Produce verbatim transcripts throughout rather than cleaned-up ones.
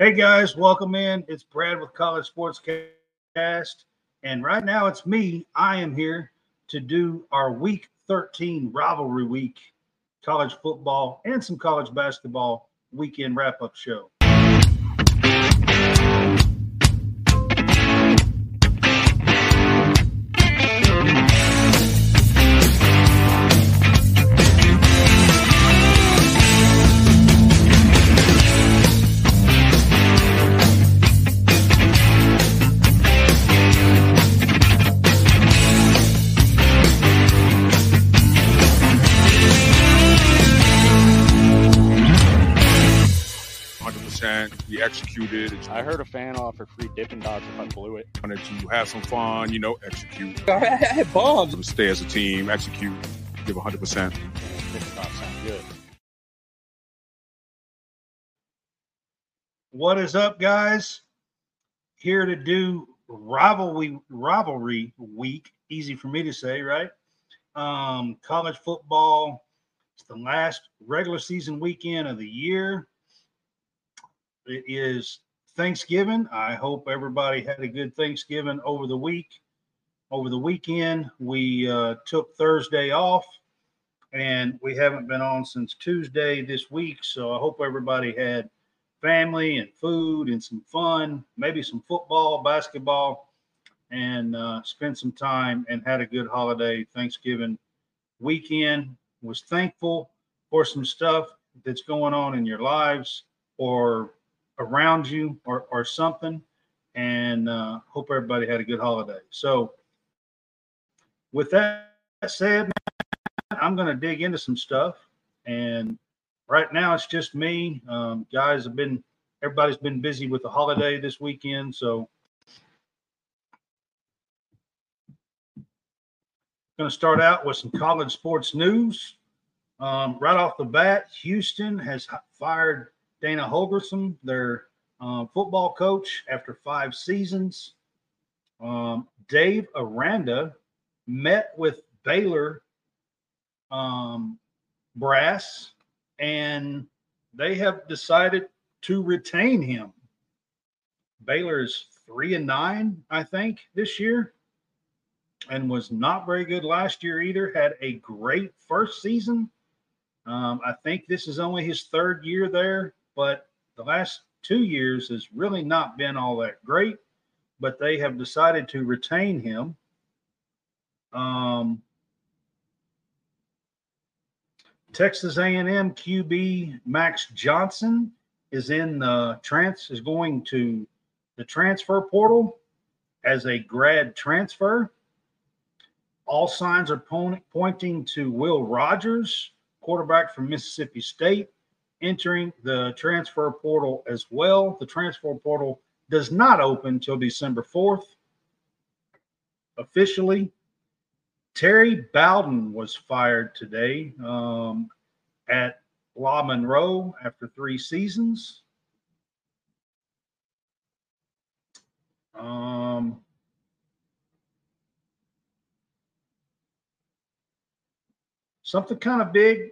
Hey guys, welcome in. It's Brad with College SportsCast, and right now it's me. I am here to do our Week thirteen rivalry week, college football, and some college basketball weekend wrap-up show. We executed. I heard a fan offer free Dippin' Dots if I blew it. Wanted to have some fun, you know, execute. I had bombs. Stay as a team, execute, give one hundred percent. Dippin' Dots sound good. What is up, guys? Here to do rivalry, rivalry week. Easy for me to say, right? Um, college football. It's the last regular season weekend of the year. It is Thanksgiving. I hope everybody had a good Thanksgiving over the week. Over the weekend, we uh, took Thursday off, and we haven't been on since Tuesday this week, so I hope everybody had family and food and some fun, maybe some football, basketball, and uh, spent some time and had a good holiday Thanksgiving weekend. Was thankful for some stuff that's going on in your lives or around you or, or something, and uh, hope everybody had a good holiday. So with that said, I'm going to dig into some stuff, and right now it's just me. Um, guys have been, everybody's been busy with the holiday this weekend, so I'm going to start out with some college sports news. Um, right off the bat, Houston has fired Dana Holgerson, their uh, football coach, after five seasons. Um, Dave Aranda met with Baylor um, brass, and they have decided to retain him. Baylor is three and nine, I think, this year, and was not very good last year either. Had a great first season. Um, I think this is only his third year there. But the last two years has really not been all that great, but they have decided to retain him. Um, Texas A and M Q B Max Johnson is in the trans is going to the transfer portal as a grad transfer. All signs are pointing to Will Rogers, quarterback from Mississippi State, entering the transfer portal as well. The transfer portal does not open till December fourth. Officially, Terry Bowden was fired today um, at La Monroe after three seasons. Um, something kind of big.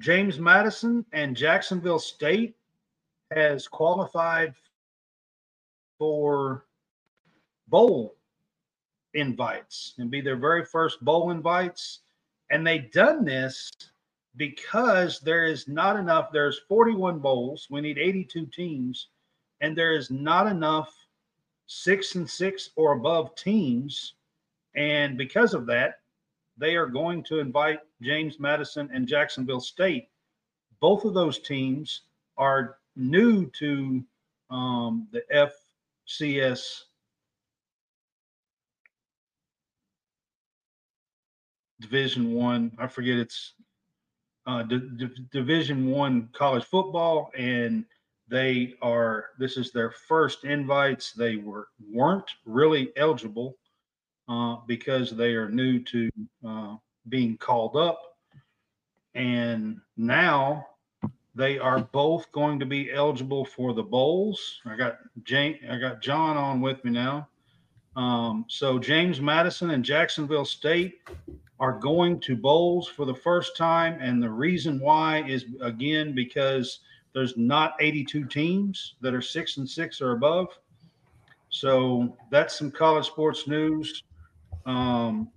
James Madison and Jacksonville State has qualified for bowl invites and be their very first bowl invites. And they've done this because there is not enough. There's forty-one bowls. We need eighty-two teams. And there is not enough six and six or above teams. And because of that, they are going to invite James Madison and Jacksonville State. Both of those teams are new to um, the F C S Division I. I forget it's uh, D- D- Division I college football, and they are. This is their first invites. They were weren't really eligible. Uh, because they are new to uh, being called up. And now they are both going to be eligible for the bowls. I got Jane, I got John on with me now. Um, so James Madison and Jacksonville State are going to bowls for the first time. And the reason why is, again, because There's not eighty-two teams that are six and six or above. So that's some college sports news. Um,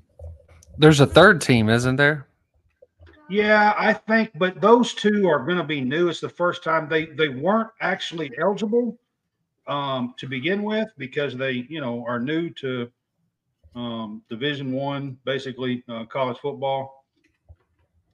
There's a third team, isn't there? Yeah, I think, but those two are going to be new. It's the first time they, they weren't actually eligible um, to begin with because they, you know, are new to um, Division I, basically uh, college football.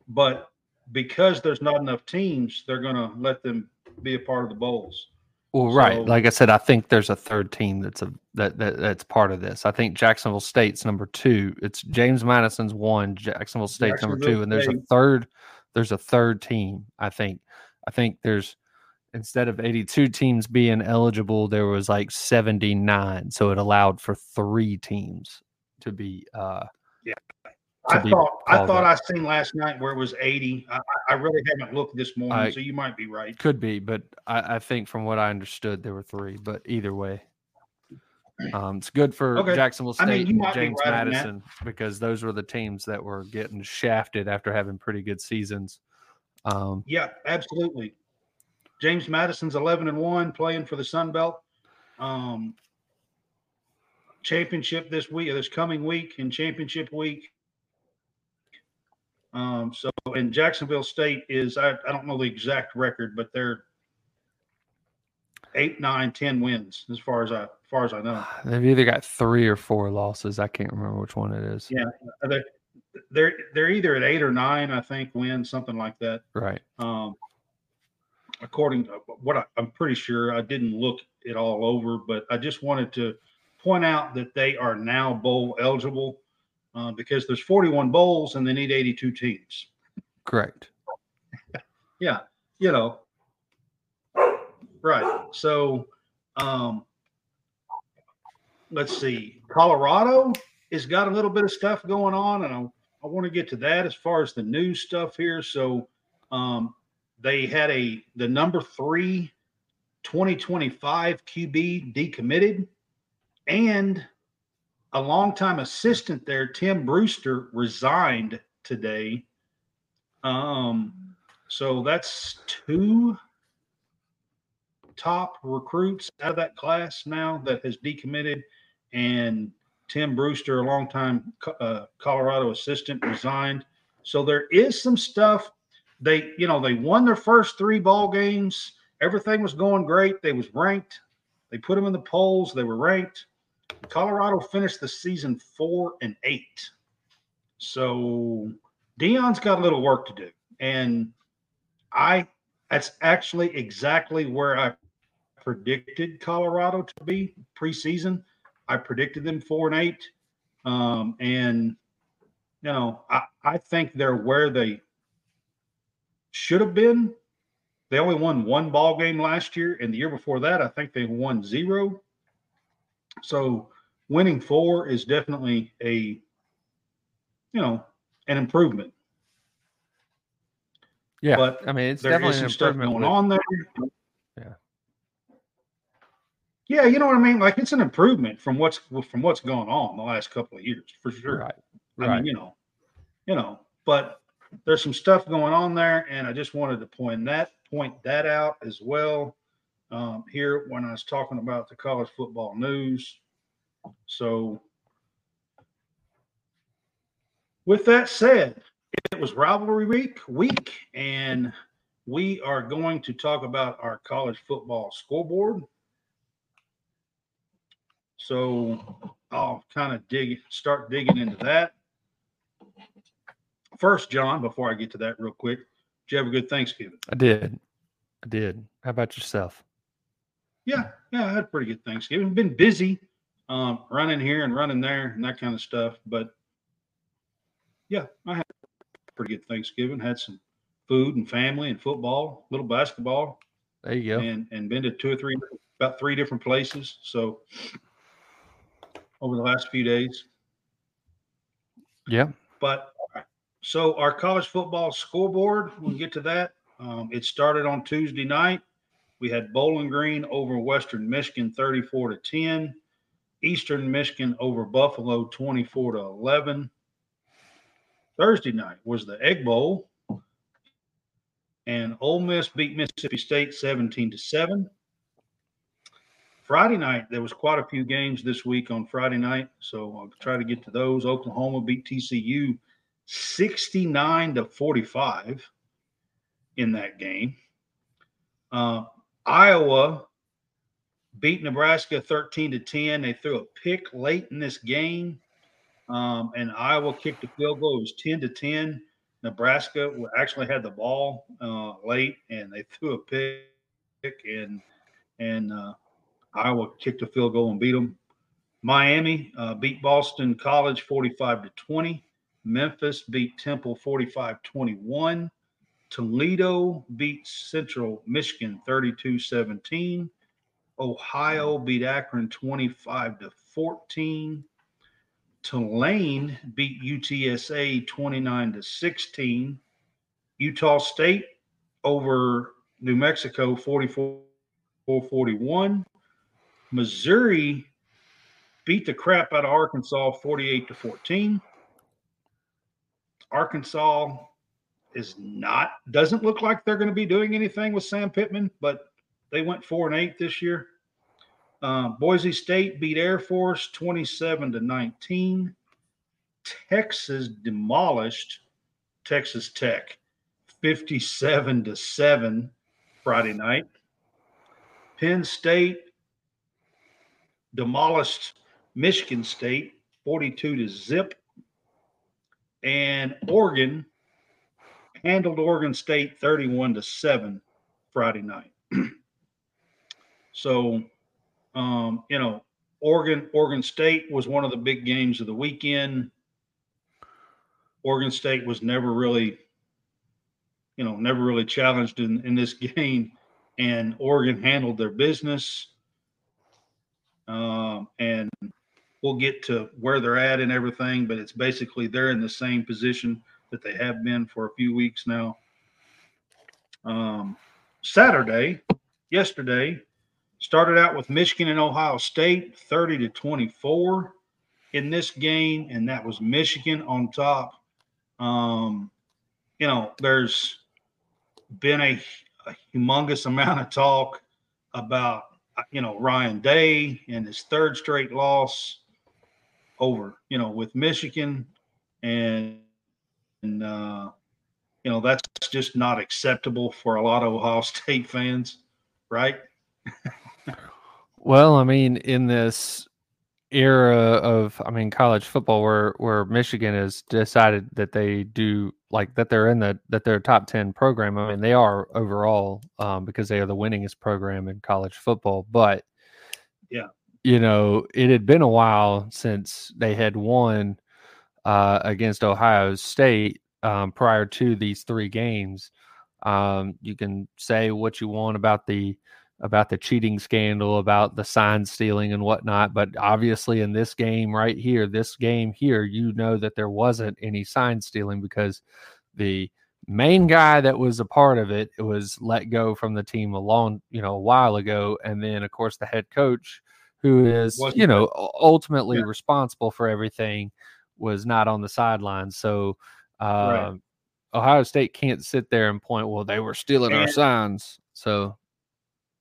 But because there's not enough teams, they're going to let them be a part of the bowls. Well, right. So, like I said, I think there's a third team that's a that, that that's part of this. I think Jacksonville State's number two. It's James Madison's one, Jacksonville State's Jacksonville number two, and there's State. a third. There's a third team. I think. I think there's instead of eighty-two teams being eligible, there was like seventy-nine, so it allowed for three teams to be. Uh, yeah, to I be thought I thought up. I seen last night where it was eighty. I, I really haven't looked this morning, I, so you might be right. Could be, but I, I think from what I understood, there were three. But either way, um, it's good for okay. Jacksonville State I mean, and James be right Madison because those were the teams that were getting shafted after having pretty good seasons. Um, yeah, absolutely. James Madison's eleven and one, playing for the Sun Belt um, championship this week, this coming week, in championship week. Um, so, and Jacksonville State is, I, I don't know the exact record, but they're eight, nine, ten wins as far as I, as far as I know. They've either got three or four losses. I can't remember which one it is. Yeah. They're, they're, they're either at eight or nine, I think, wins, something like that. Right. Um, according to what I, I'm pretty sure I didn't look it all over, but I just wanted to point out that they are now bowl eligible. Uh, because there's forty-one bowls and they need eighty-two teams. Correct. Yeah, you know. Right. So, um, let's see. Colorado has got a little bit of stuff going on, and I, I want to get to that as far as the news stuff here. So, um, they had a the number three twenty twenty-five Q B decommitted, and a longtime assistant there, Tim Brewster, resigned today. Um, so that's two top recruits out of that class now that has decommitted. And Tim Brewster, a longtime uh, Colorado assistant, resigned. So there is some stuff. They, you know, they won their first three ball games. Everything was going great. They was ranked. They put them in the polls. They were ranked. Colorado finished the season four and eight. So Deion's got a little work to do. And I that's actually exactly where I predicted Colorado to be preseason. I predicted them four and eight. Um, and, you know, I, I think they're where they should have been. They only won one ball game last year. And the year before that, I think they won zero. So winning four is definitely a, you know, an improvement. Yeah, but I mean, it's there definitely is some stuff going with, on there. Yeah, yeah, you know what I mean. Like it's an improvement from what's from what's gone on the last couple of years, for sure. Right, right. I mean, you know, you know, but there's some stuff going on there, and I just wanted to point that point that out as well. Um, here when I was talking about the college football news. So with that said, it was rivalry week, week, and we are going to talk about our college football scoreboard. So I'll kind of dig, start digging into that. First, John, before I get to that real quick, did you have a good Thanksgiving? I did. I did. How about yourself? Yeah, yeah, I had a pretty good Thanksgiving. Been busy, um, running here and running there and that kind of stuff. But yeah, I had a pretty good Thanksgiving. Had some food and family and football, a little basketball. There you go. And and been to two or three, about three different places. So over the last few days. Yeah. But so our college football scoreboard, we'll get to that. Um, it started on Tuesday night. We had Bowling Green over Western Michigan, thirty-four to ten. Eastern Michigan over Buffalo, twenty-four to eleven. Thursday night was the Egg Bowl. and Ole Miss beat Mississippi State seventeen to seven. Friday night, there was quite a few games this week on Friday night, so I'll try to get to those. Oklahoma beat T C U sixty-nine to forty-five in that game. Uh, Iowa beat Nebraska thirteen to ten. They threw a pick late in this game, um, and Iowa kicked a field goal. It was ten to ten. Nebraska actually had the ball uh, late, and they threw a pick, and and uh, Iowa kicked a field goal and beat them. Miami uh, beat Boston College forty-five to twenty. Memphis beat Temple forty-five twenty-one. Toledo beat Central Michigan thirty-two seventeen. Ohio beat Akron twenty-five to fourteen. Tulane beat U T S A twenty-nine to sixteen. Utah State over New Mexico forty-four forty-one. Missouri beat the crap out of Arkansas forty-eight to fourteen. Arkansas is not doesn't look like they're going to be doing anything with Sam Pittman, but they went four and eight this year. Uh, Boise State beat Air Force twenty-seven to nineteen. Texas demolished Texas Tech fifty-seven to seven Friday night. Penn State demolished Michigan State forty-two to zip. And Oregon handled Oregon State thirty-one to seven Friday night. So, um, you know, Oregon, Oregon State was one of the big games of the weekend. Oregon State was never really, you know, never really challenged in, in this game, and Oregon handled their business. Um, and we'll get to where they're at and everything, but it's basically they're in the same position that they have been for a few weeks now. Um, Saturday, yesterday, started out with Michigan and Ohio State, thirty to twenty-four in this game, and that was Michigan on top. Um, you know, there's been a, a humongous amount of talk about, you know, Ryan Day and his third straight loss over, you know, with Michigan. And, and uh, you know, that's just not acceptable for a lot of Ohio State fans, right? Well, I mean, in this era of, I mean, college football where, where Michigan has decided that they do, like, that they're in the, that they're a top ten program. I mean, they are overall, um, because they are the winningest program in college football, but yeah, you know, it had been a while since they had won, uh, against Ohio State, um, prior to these three games. Um, you can say what you want about the, about the cheating scandal, about the sign stealing and whatnot. But obviously in this game right here, this game here, you know that there wasn't any sign stealing because the main guy that was a part of it, it was let go from the team a long, you know, a while ago. And then, of course, the head coach, who is, you know, ultimately yeah. responsible for everything, was not on the sidelines. So um, right. Ohio State can't sit there and point, well, they were stealing and- our signs. So...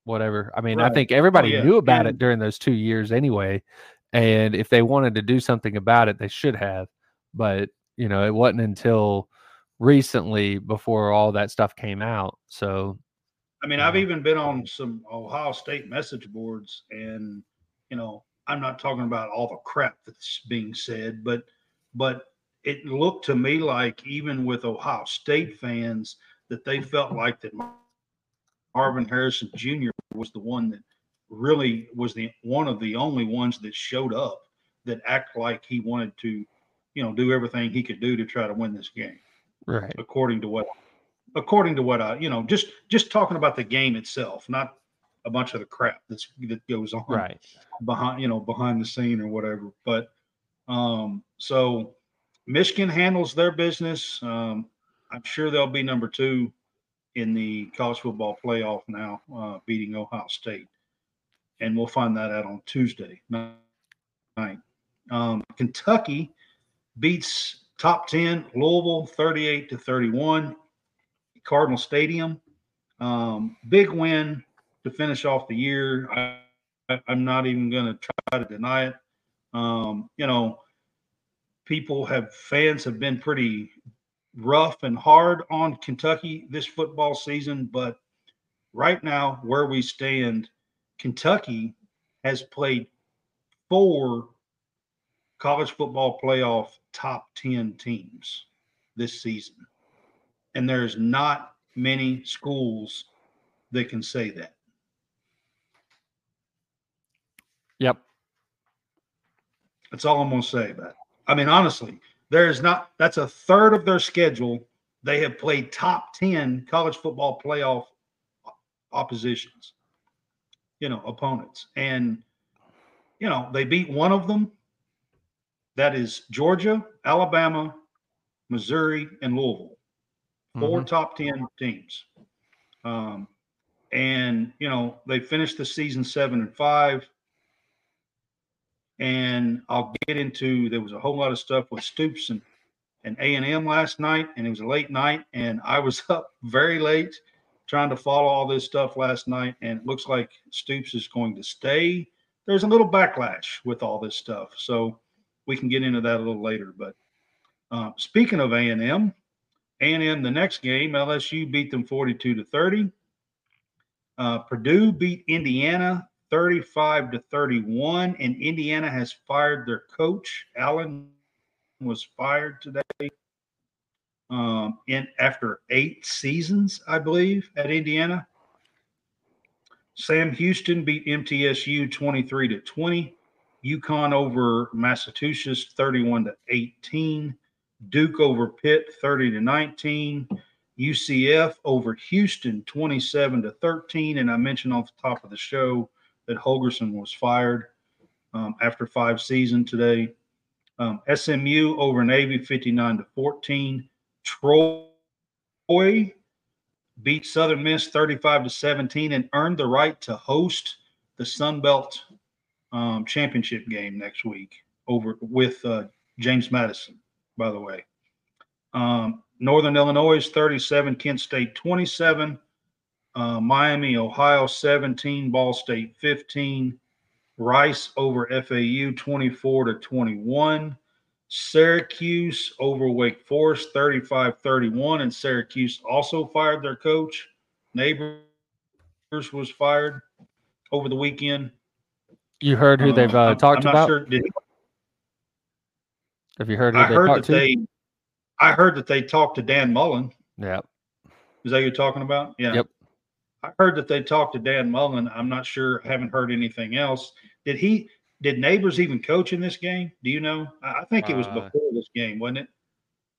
whatever. I mean, right. I think everybody oh, yeah. knew about and, it during those two years anyway. And if they wanted to do something about it, they should have. But, you know, it wasn't until recently before all that stuff came out. So, I mean, you know. I've even been on some Ohio State message boards, and, you know, I'm not talking about all the crap that's being said, but, but it looked to me like even with Ohio State fans that they felt like that Marvin Harrison Junior was the one that really was the one of the only ones that showed up that act like he wanted to, you know, do everything he could do to try to win this game. Right. According to what, according to what I, you know, just, just talking about the game itself, not a bunch of the crap that's, that goes on right behind, you know, behind the scene or whatever. But um, so Michigan handles their business. Um, I'm sure they'll be number two in the college football playoff now, uh, beating Ohio State. And we'll find that out on Tuesday night. Um, Kentucky beats top ten Louisville thirty-eight to thirty-one. Cardinal Stadium. Um, big win to finish off the year. I, I, I'm not even going to try to deny it. Um, you know, people have fans have been pretty rough and hard on Kentucky this football season, but right now where we stand, Kentucky has played four college football playoff top ten teams this season. And there's not many schools that can say that. Yep. That's all I'm going to say about it. I mean, honestly, there is not – that's a third of their schedule. They have played top ten college football playoff oppositions, you know, opponents. And, you know, they beat one of them. That is Georgia, Alabama, Missouri, and Louisville. Four mm-hmm. top ten teams. Um, and, you know, they finished the season seven and five. And I'll get into, there was a whole lot of stuff with Stoops and, and A and M last night, and it was a late night, and I was up very late trying to follow all this stuff last night, and it looks like Stoops is going to stay. There's a little backlash with all this stuff, so we can get into that a little later. But uh, speaking of A and M, A and M the next game, L S U beat them forty-two to thirty. Uh, Purdue beat Indiana thirty-five to thirty-one, and Indiana has fired their coach. Allen was fired today, um, in after eight seasons, I believe, at Indiana. Sam Houston beat M T S U twenty-three to twenty. UConn over Massachusetts thirty-one to eighteen. Duke over Pitt thirty to nineteen. U C F over Houston twenty-seven to thirteen. And I mentioned off the top of the show that Holgerson was fired um, after five seasons today. Um, S M U over Navy fifty-nine to fourteen. Troy beat Southern Miss thirty-five to seventeen and earned the right to host the Sun Belt um, championship game next week over with uh, James Madison, by the way. Um, Northern Illinois is thirty-seven, Kent State twenty-seven. Uh, Miami, Ohio, seventeen, Ball State, fifteen, Rice over F A U, twenty-four to twenty-one, Syracuse over Wake Forest, thirty-five thirty-one, and Syracuse also fired their coach. Neighbors was fired over the weekend. You heard who uh, they've uh, I'm, talked I'm about? Sure. Did, Have you heard who I they heard talked that to? They, I heard that they talked to Dan Mullen. Yeah. Is that what you're talking about? Yeah. Yep. I heard that they talked to Dan Mullen. I'm not sure. I haven't heard anything else. Did he – did Neighbors even coach in this game? Do you know? I think it was uh, before this game, wasn't it,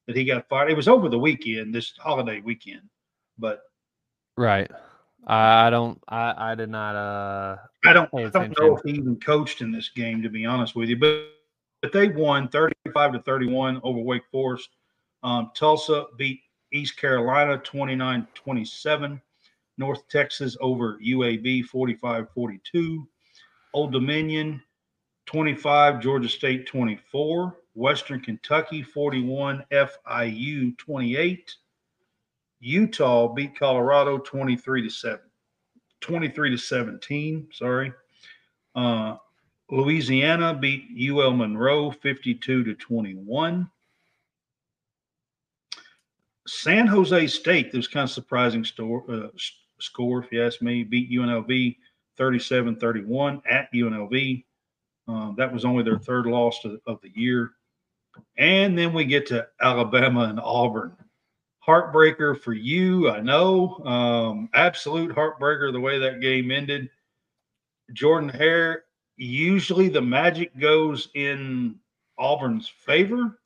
that he got fired? It was over the weekend, this holiday weekend. But right. I don't – I I did not uh, – I don't, I don't know if he even coached in this game, to be honest with you. But, but they won thirty-five to thirty-one over Wake Forest. Um, Tulsa beat East Carolina twenty-nine twenty-seven. North Texas over U A B forty-five forty-two. Old Dominion twenty-five, Georgia State twenty-four. Western Kentucky forty-one, F I U twenty-eight. Utah beat Colorado twenty-three to seven, twenty-three to seventeen. Sorry. Uh, Louisiana beat U L Monroe fifty-two to twenty-one. San Jose State, this kind of surprising store, uh, score, if you ask me, beat U N L V thirty-seven thirty-one at U N L V. Um, that was only their third loss to, of the year. And then we get to Alabama and Auburn. Heartbreaker for you, I know. Um, absolute heartbreaker the way that game ended. Jordan Hare, usually the magic goes in Auburn's favor.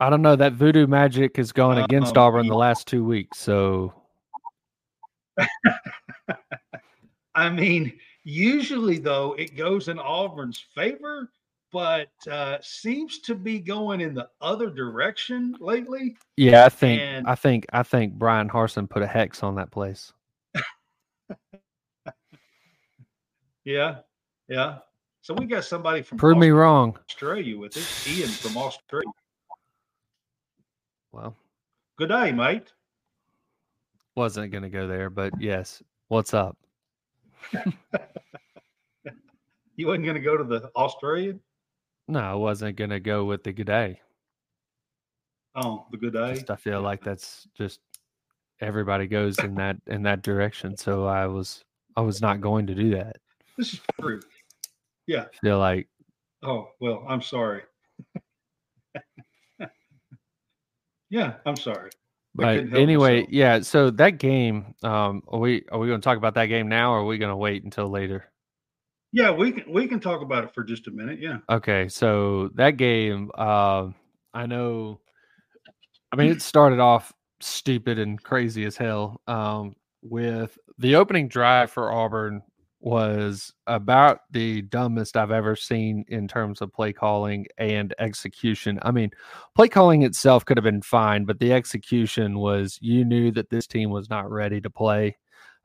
I don't know. That voodoo magic has gone against um, Auburn the last two weeks. So, I mean, usually, though, it goes in Auburn's favor, but uh, seems to be going in the other direction lately. Yeah, I think, and, I think, I think Brian Harsin put a hex on that place. yeah, yeah. So we got somebody from prove Australia, me wrong Australia with us. Ian from Australia. Well, good day, mate. Wasn't going to go there, but yes. What's up? You wasn't going to go to the Australian? No, I wasn't going to go with the good day. Oh, the good day? Just, I feel like that's just everybody goes in that in that direction. So I was I was not going to do that. This is true. Yeah. I feel like. Oh, well, I'm sorry. Yeah, I'm sorry. But anyway, myself. yeah. So that game, um, are we are we going to talk about that game now, or are we going to wait until later? Yeah, we can we can talk about it for just a minute. Yeah. Okay. So that game, uh, I know. I mean, it started off stupid and crazy as hell. Um, with the opening drive for Auburn was about the dumbest I've ever seen in terms of play calling and execution. I mean, play calling itself could have been fine, but the execution was, you knew that this team was not ready to play.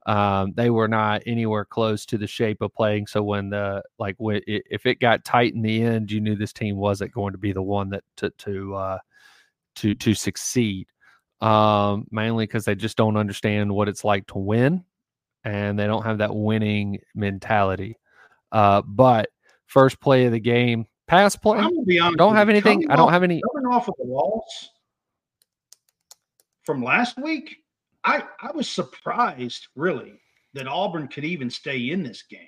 Um, they were not anywhere close to the shape of playing. So when the, like when, if it got tight in the end, you knew this team wasn't going to be the one that to, to, uh, to, to succeed. Um, mainly because they just don't understand what it's like to win. And they don't have that winning mentality. Uh, but first play of the game, pass play. I'm gonna be honest. Don't have anything. I don't have any. Coming off of the loss from last week, I, I was surprised really that Auburn could even stay in this game.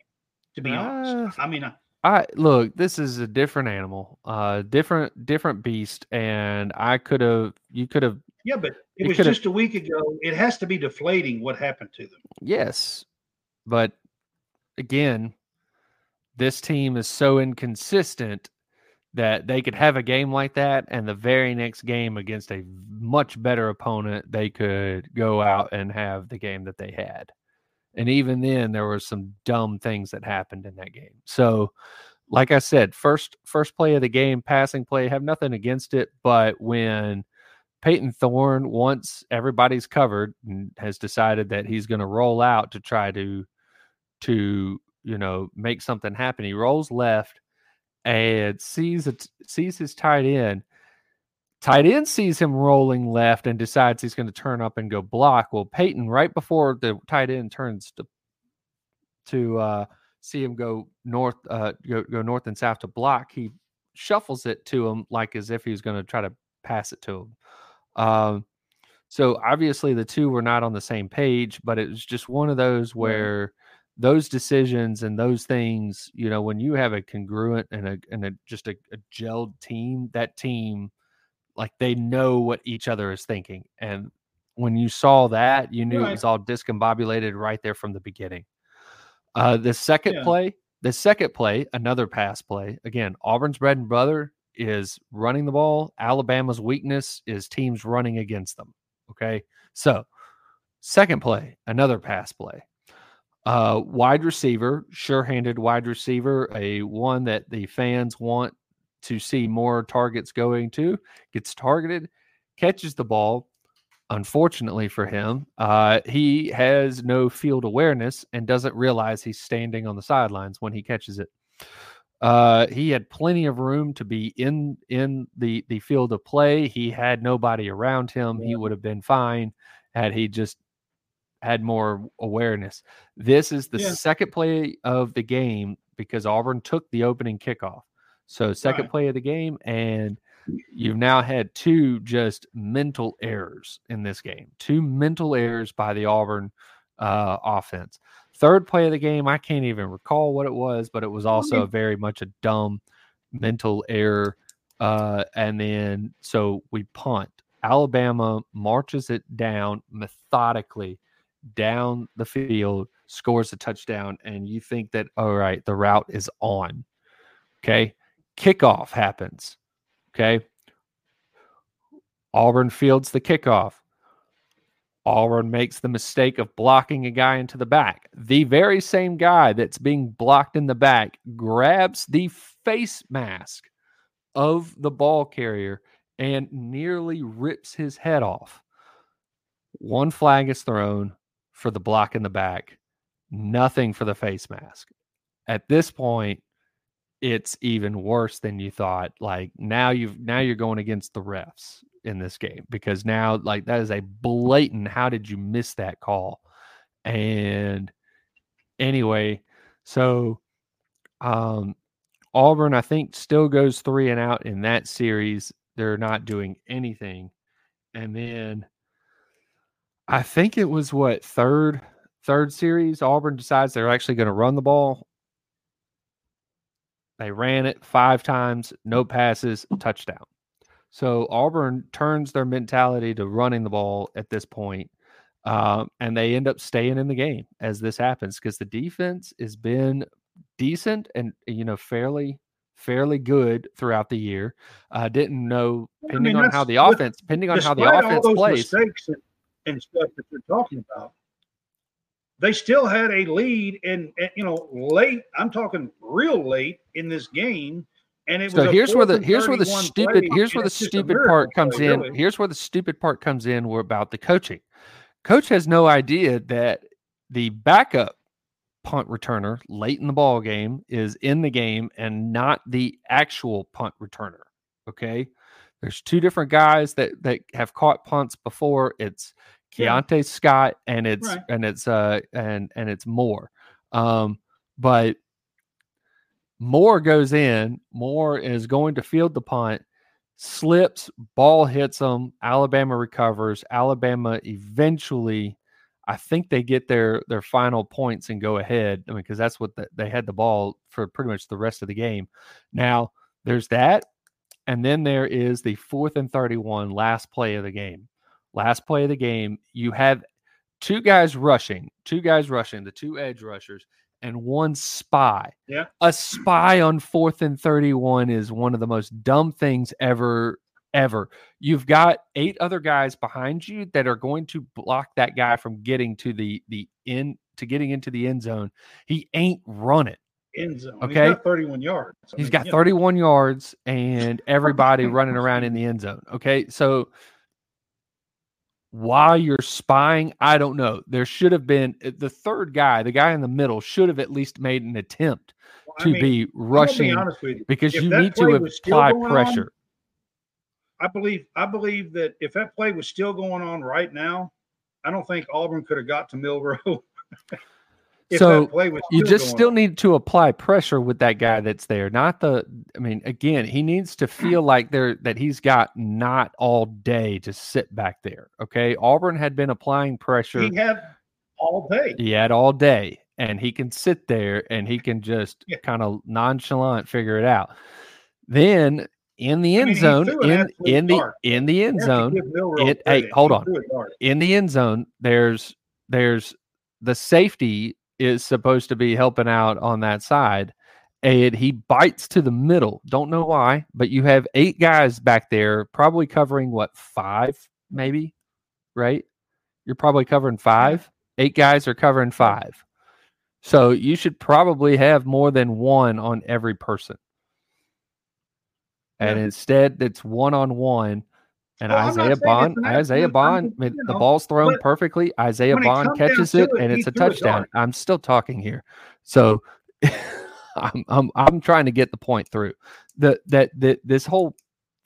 To be uh, honest, I mean, I, I look. This is a different animal, uh, different different beast, and I could have. You could have. Yeah, but it, it was just a week ago. It has to be deflating what happened to them. Yes, but again, this team is so inconsistent that they could have a game like that, and the very next game against a much better opponent, they could go out and have the game that they had. And even then, there were some dumb things that happened in that game. So, like I said, first first play of the game, passing play, have nothing against it, but when Peyton Thorne, once everybody's covered, and has decided that he's going to roll out to try to, to you know, make something happen. He rolls left and sees a, sees his tight end. Tight end sees him rolling left and decides he's going to turn up and go block. Well, Peyton, right before the tight end turns to to uh, see him go north, uh, go, go north and south to block, he shuffles it to him like as if he was going to try to pass it to him. Um, so obviously the two were not on the same page, but it was just one of those where those decisions and those things, you know, when you have a congruent and a, and a, just a, a gelled team, that team, like they know what each other is thinking. And when you saw that, you knew right. It was all discombobulated right there from the beginning. Uh, the second yeah. play, the second play, another pass play, again, Auburn's bread and butter is running the ball. Alabama's weakness is teams running against them. Okay. So second play, another pass play, uh, wide receiver, sure-handed wide receiver, a one that the fans want to see more targets going to, gets targeted, catches the ball. Unfortunately for him, uh, he has no field awareness and doesn't realize he's standing on the sidelines when he catches it. Uh, he had plenty of room to be in, in the, the field of play. He had nobody around him. He would have been fine had he just had more awareness. This is the yeah. second play of the game because Auburn took the opening kickoff. So second right. play of the game, and you've now had two just mental errors in this game, two mental errors by the Auburn uh, offense. Third play of the game, I can't even recall what it was, but it was also very much a dumb mental error. Uh, and then, so we punt. Alabama marches it down methodically down the field, scores a touchdown, and you think that, all right, the route is on. Okay. Kickoff happens. Okay. Auburn fields the kickoff. Auburn makes the mistake of blocking a guy into the back. The very same guy that's being blocked in the back grabs the face mask of the ball carrier and nearly rips his head off. One flag is thrown for the block in the back, nothing for the face mask. At this point, it's even worse than you thought. Like now you've, now you're going against the refs in this game, because now like that is a blatant, how did you miss that call? And anyway, so um, Auburn, I think, still goes three and out in that series. They're not doing anything. And then I think it was what third, third series, Auburn decides they're actually going to run the ball. They ran it five times, no passes, touchdown. So Auburn turns their mentality to running the ball at this point, um, and they end up staying in the game as this happens, because the defense has been decent and, you know, fairly, fairly good throughout the year. Uh, didn't know, depending I mean, on how the offense, depending on how the offense all those plays. Mistakes and, and stuff that you're talking about, they still had a lead, and, and you know, late. I'm talking real late in this game, and it was. So here's where the here's where the stupid here's where the stupid part comes in. Here's where the stupid part comes in. We're about the coaching. Coach has no idea that the backup punt returner late in the ball game is in the game and not the actual punt returner. Okay, there's two different guys that that have caught punts before. It's Keontae yeah. Scott and it's right. and it's uh and and it's Moore, um, but Moore goes in. Moore is going to field the punt, slips, ball hits him. Alabama recovers. Alabama eventually, I think they get their their final points and go ahead. I mean, because that's what the, they had the ball for pretty much the rest of the game. Now there's that, and then there is the fourth and thirty-one, last play of the game. Last play of the game, you have two guys rushing, two guys rushing, the two edge rushers, and one spy. Yeah. A spy on fourth and thirty-one is one of the most dumb things ever, ever. You've got eight other guys behind you that are going to block that guy from getting to the the end to getting into the end zone. He ain't running. End zone. Okay. He's got thirty-one yards. I He's mean, got yeah. thirty-one yards and everybody running around in the end zone. Okay. So why you're spying, I don't know. There should have been the third guy, the guy in the middle, should have at least made an attempt well, to mean, be rushing be you. because if you need to apply pressure. On, I believe I believe that if that play was still going on right now, I don't think Auburn could have got to Milroe. if so that play was still you just still on. Need to apply pressure with that guy that's there. Not the I mean, again, he needs to feel like there that he's got not all day to sit back there. Okay. Auburn had been applying pressure. He had all day. He had all day. And he can sit there and he can just yeah. kind of nonchalant figure it out. Then in the end I mean, zone, in in the dark. in the end zone, it, hey, hold on. In the end zone, there's there's the safety is supposed to be helping out on that side, and he bites to the middle. Don't know why, but you have eight guys back there probably covering, what, five maybe, right? You're probably covering five. Eight guys are covering five. So you should probably have more than one on every person. And yeah. instead, it's one-on-one. And well, Isaiah Bond, Isaiah Bond, I mean, you know, the ball's thrown perfectly. Isaiah Bond catches it, it, and it's a touchdown. It I'm still talking here, so I'm, I'm I'm trying to get the point through. The that that this whole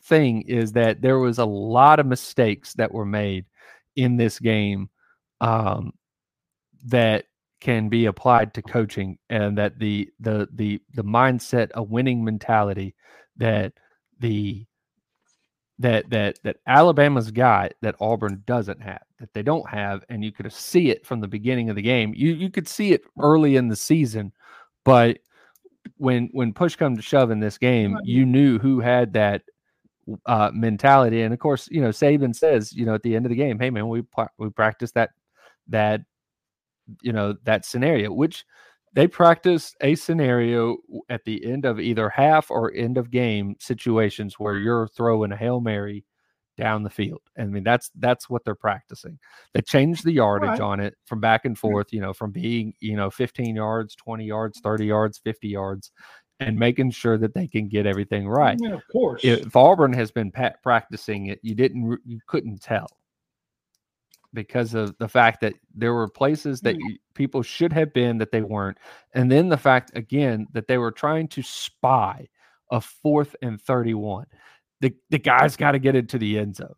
thing is that there was a lot of mistakes that were made in this game um, that can be applied to coaching, and that the the the the mindset, a winning mentality that the That that that Alabama's got that Auburn doesn't have, that they don't have, and you could see it from the beginning of the game. You you could see it early in the season, but when when push comes to shove in this game, you knew who had that uh, mentality. And of course, you know, Saban says, you know, at the end of the game, hey man, we we practiced that that you know that scenario, which they practiced a scenario at the end of either half or end of game situations where you're throwing a Hail Mary down the field. I mean, that's that's what they're practicing. They changed the yardage right. on it from back and forth, you know, from being, you know, fifteen yards, twenty yards, thirty yards, fifty yards, and making sure that they can get everything right. I mean, of course. If Auburn has been practicing it, you didn't you couldn't tell. because of the fact that there were places that you, people should have been that they weren't. And then the fact, again, that they were trying to spy a fourth and thirty-one. The, the guy's got to get into the end zone.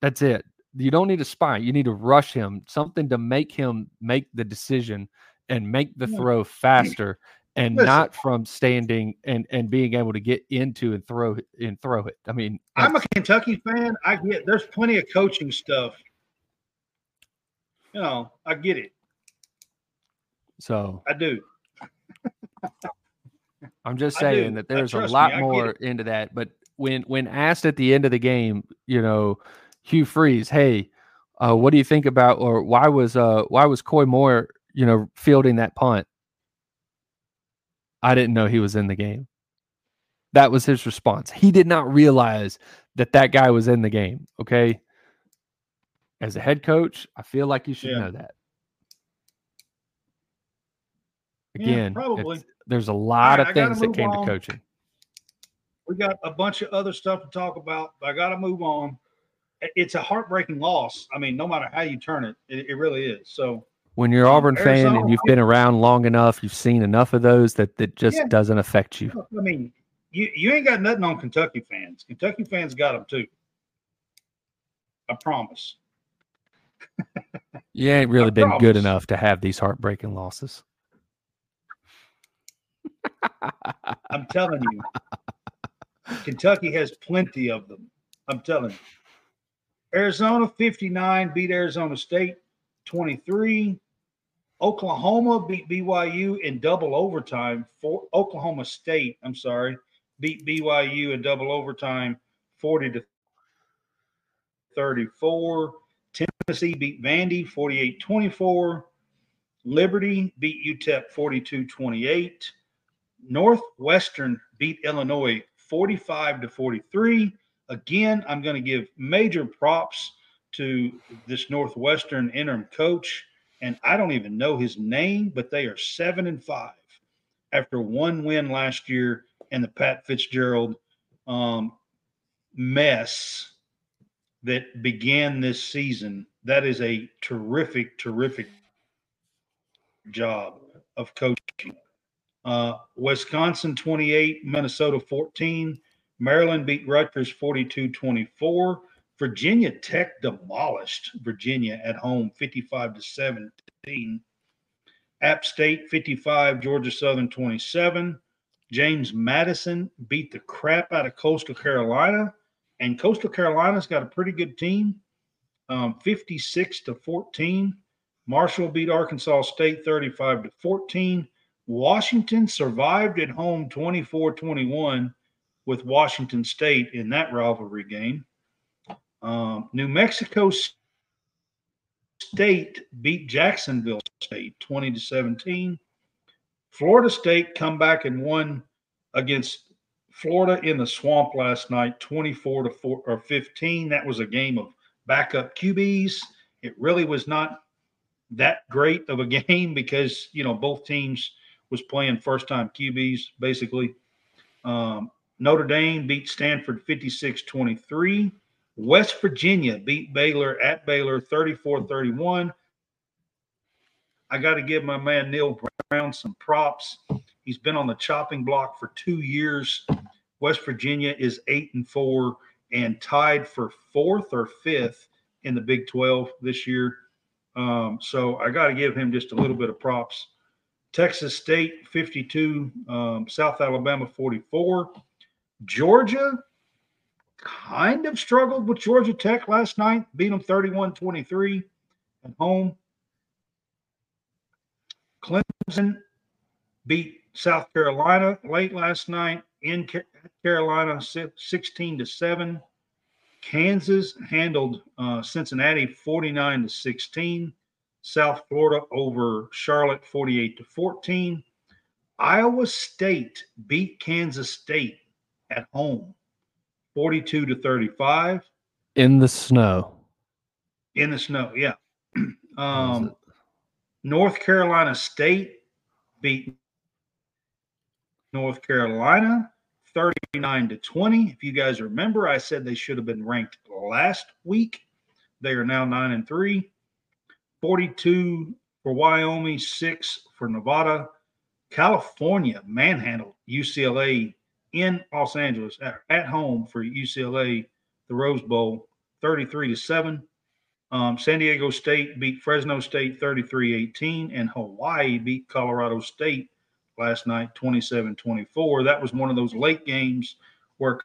That's it. You don't need to spy. You need to rush him, something to make him make the decision and make the throw faster and Listen, not from standing and, and being able to get into and throw and throw it. I mean, I'm a Kentucky fan. I get there's plenty of coaching stuff. You know, I get it. So I do. I'm just saying that there's a lot me, more into that. But when when asked at the end of the game, you know, Hugh Freeze, hey, uh, what do you think about or why was uh why was Coy Moore, you know, fielding that punt? I didn't know he was in the game. That was his response. He did not realize that that guy was in the game, okay? As a head coach, I feel like you should yeah. know that. Again, yeah, there's a lot right, of things that came on. to coaching. We got a bunch of other stuff to talk about, but I got to move on. It's a heartbreaking loss. I mean, no matter how you turn it, it, it really is. So when you're an Auburn Arizona, fan and you've been around long enough, you've seen enough of those that it just yeah. doesn't affect you. I mean, you, you ain't got nothing on Kentucky fans. Kentucky fans got them too. I promise. You ain't really I been promise. good enough to have these heartbreaking losses. I'm telling you. Kentucky has plenty of them. I'm telling you. Arizona fifty-nine beat Arizona State twenty-three. Oklahoma beat B Y U in double overtime. For Oklahoma State, I'm sorry, beat B Y U in double overtime forty to thirty-four. Tennessee beat Vandy forty-eight twenty-four. Liberty beat U T E P forty-two twenty-eight. Northwestern beat Illinois forty-five to forty-three. Again, I'm going to give major props to this Northwestern interim coach, and I don't even know his name, but they are seven and five after one win last year in the Pat Fitzgerald um, mess that began this season. That is a terrific, terrific job of coaching. Uh, Wisconsin twenty-eight, Minnesota fourteen. Maryland beat Rutgers forty-two twenty-four. Virginia Tech demolished Virginia at home fifty-five to seventeen. App State fifty-five, Georgia Southern twenty-seven. James Madison beat the crap out of Coastal Carolina, and Coastal Carolina's got a pretty good team, um, fifty-six to fourteen. Marshall beat Arkansas State thirty-five to fourteen. Washington survived at home twenty-four twenty-one. With Washington State in that rivalry game. Um, New Mexico State beat Jacksonville State twenty to seventeen. Florida State come back and won against Florida in the swamp last night twenty-four to four or fifteen. That was a game of backup Q Bs. It really was not that great of a game because, you know, both teams was playing first-time Q Bs basically. Um, Notre Dame beat Stanford fifty-six twenty-three. West Virginia beat Baylor at Baylor thirty-four thirty-one. I got to give my man Neil Brown some props. He's been on the chopping block for two years. West Virginia is eight and four and tied for fourth or fifth in the Big twelve this year. Um, so I got to give him just a little bit of props. Texas State fifty-two, um, South Alabama forty-four. Georgia kind of struggled with Georgia Tech last night, beat them thirty-one twenty-three at home. Clemson beat South Carolina late last night in Carolina sixteen to seven. Kansas handled uh, Cincinnati forty-nine to sixteen. South Florida over Charlotte forty-eight to fourteen. Iowa State beat Kansas State at home forty-two to thirty-five in the snow in the snow yeah um North Carolina State beat North Carolina thirty-nine to twenty. If you guys remember, I said they should have been ranked last week. They are now nine and three. forty-two for Wyoming, six for Nevada. California manhandled U C L A in Los Angeles at, at home for U C L A, the Rose Bowl, thirty-three to seven. Um, San Diego State beat Fresno State thirty-three eighteen, and Hawaii beat Colorado State last night twenty-seven twenty-four. That was one of those late games where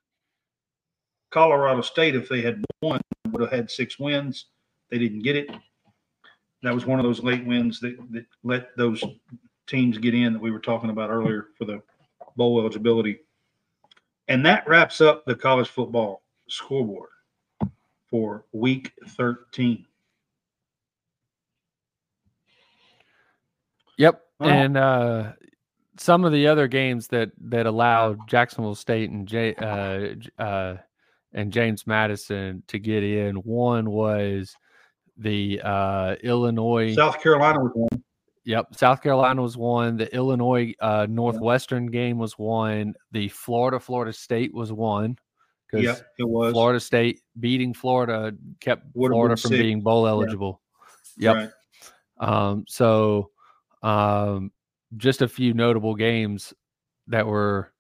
Colorado State, if they had won, would have had six wins. They didn't get it. That was one of those late wins that, that let those teams get in that we were talking about earlier for the bowl eligibility. And that wraps up the college football scoreboard for week thirteen. Yep. Oh. And uh, some of the other games that, that allowed Jacksonville State and J, uh, uh, and James Madison to get in, one was the uh, Illinois. South Carolina was one. Yep, South Carolina was one. The Illinois uh, Northwestern game was one. The Florida Florida State was one. Yep, it was. Florida State beating Florida kept Would've Florida from sick. being bowl eligible. Yeah. Yep. Right. Um, so um, just a few notable games that were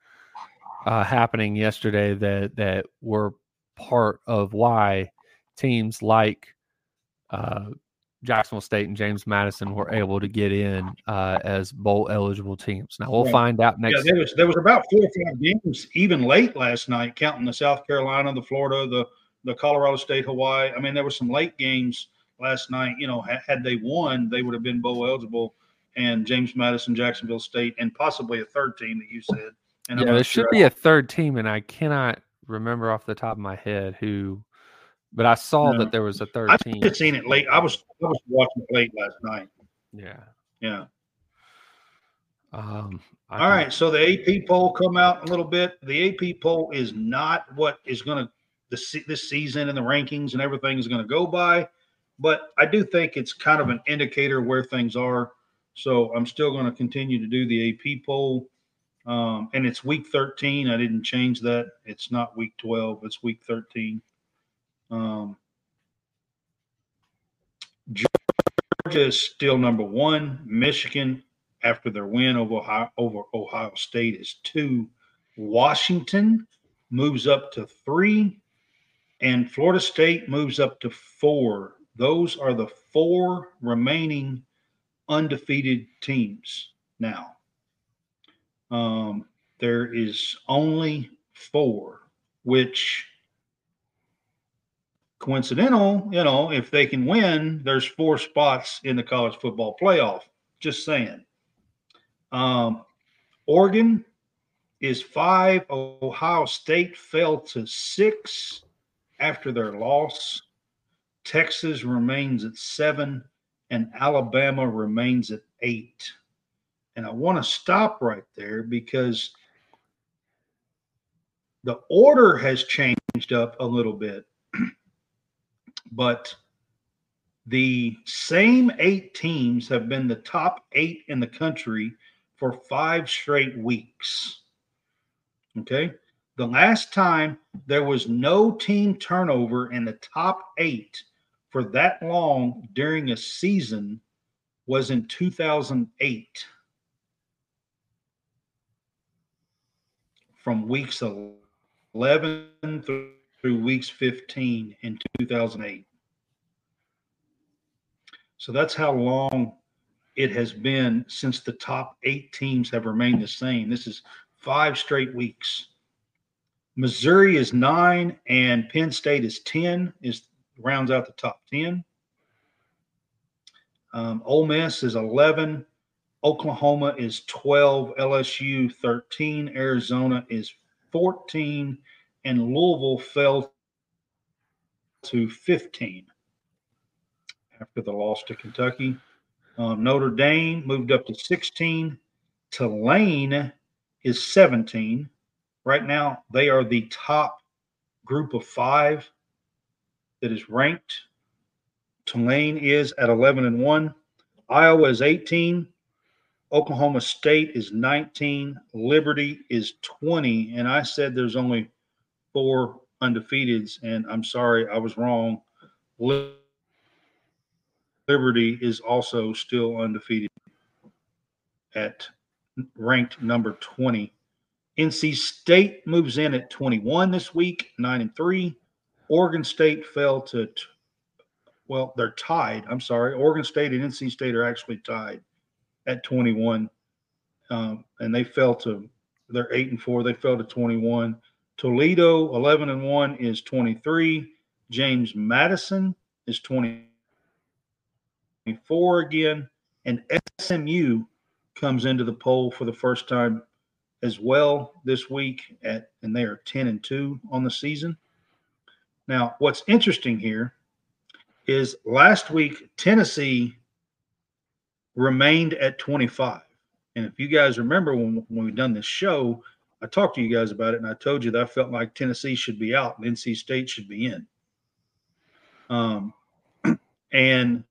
uh, happening yesterday that, that were part of why teams like uh, – Jacksonville State and James Madison were able to get in uh, as bowl-eligible teams. Now, we'll right. find out next yeah, there was, there was about four or five games, even late last night, counting the South Carolina, the Florida, the, the Colorado State, Hawaii. I mean, there were some late games last night. You know, had, had they won, they would have been bowl-eligible, and James Madison, Jacksonville State, and possibly a third team that you said. And yeah, there should sure be I, a third team, and I cannot remember off the top of my head who – But I saw no. that there was a third I team. I had seen it late. I was I was watching it late last night. Yeah. Yeah. Um, All can... right. So the A P poll come out a little bit. The A P poll is not what is going to the this season and the rankings and everything is going to go by, but I do think it's kind of an indicator where things are. So I'm still going to continue to do the A P poll, um, and it's week thirteen. I didn't change that. It's not week twelve. It's week thirteen. Um, Georgia is still number one. Michigan, after their win over Ohio, over Ohio State, is two. Washington moves up to three, and Florida State moves up to four. Those are the four remaining undefeated teams now. Um, there is only four, which – coincidental, you know, if they can win, there's four spots in the college football playoff. Just saying. Um, Oregon is five. Ohio State fell to six after their loss. Texas remains at seven, and Alabama remains at eight. And I want to stop right there because the order has changed up a little bit. But the same eight teams have been the top eight in the country for five straight weeks. Okay? The last time there was no team turnover in the top eight for that long during a season was in two thousand eight. From weeks eleven through through weeks fifteen in two thousand eight. So that's how long it has been since the top eight teams have remained the same. This is five straight weeks. Missouri is nine and Penn State is ten, is rounds out the top ten. Um, Ole Miss is eleven. Oklahoma is twelve. L S U thirteen. Arizona is fourteen. And Louisville fell to fifteen after the loss to Kentucky. Um, Notre Dame moved up to sixteen. Tulane is seventeen. Right now, they are the top group of five that is ranked. Tulane is at eleven and one. Iowa is eighteen. Oklahoma State is nineteen. Liberty is twenty. And I said there's only four undefeateds, and I'm sorry, I was wrong. Liberty is also still undefeated at ranked number twenty. N C State moves in at twenty-one this week, nine and three. Oregon State fell to, well, they're tied. I'm sorry. Oregon State and N C State are actually tied at twenty-one, um, and they fell to, they're eight and four. They fell to twenty-one. Toledo, eleven and one, is twenty-three. James Madison is twenty-four again, and S M U comes into the poll for the first time as well this week at, and they are ten and two on the season. Now, what's interesting here is last week Tennessee remained at twenty-five. And if you guys remember when, when we done this show, I talked to you guys about it, and I told you that I felt like Tennessee should be out and N C State should be in. Um, and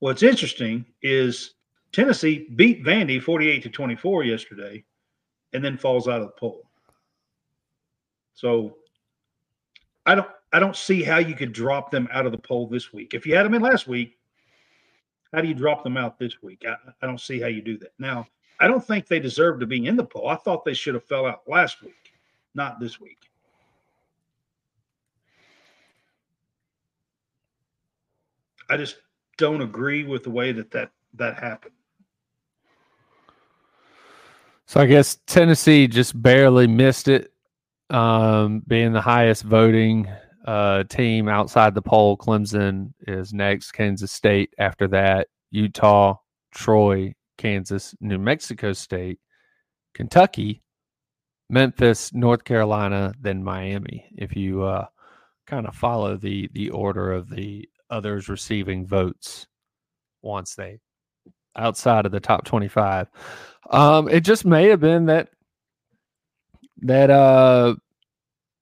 what's interesting is Tennessee beat Vandy forty-eight to twenty-four yesterday and then falls out of the poll. So I don't I don't see how you could drop them out of the poll this week. If you had them in last week, how do you drop them out this week? I, I don't see how you do that. Now, I don't think they deserve to be in the poll. I thought they should have fell out last week, not this week. I just don't agree with the way that that, that happened. So I guess Tennessee just barely missed it, um, being the highest voting uh, team outside the poll. Clemson is next, Kansas State after that, Utah, Troy, Kansas, New Mexico State, Kentucky, Memphis, North Carolina, then Miami. If you uh, kind of follow the the order of the others receiving votes once they outside of the top twenty-five, um, it just may have been that that uh,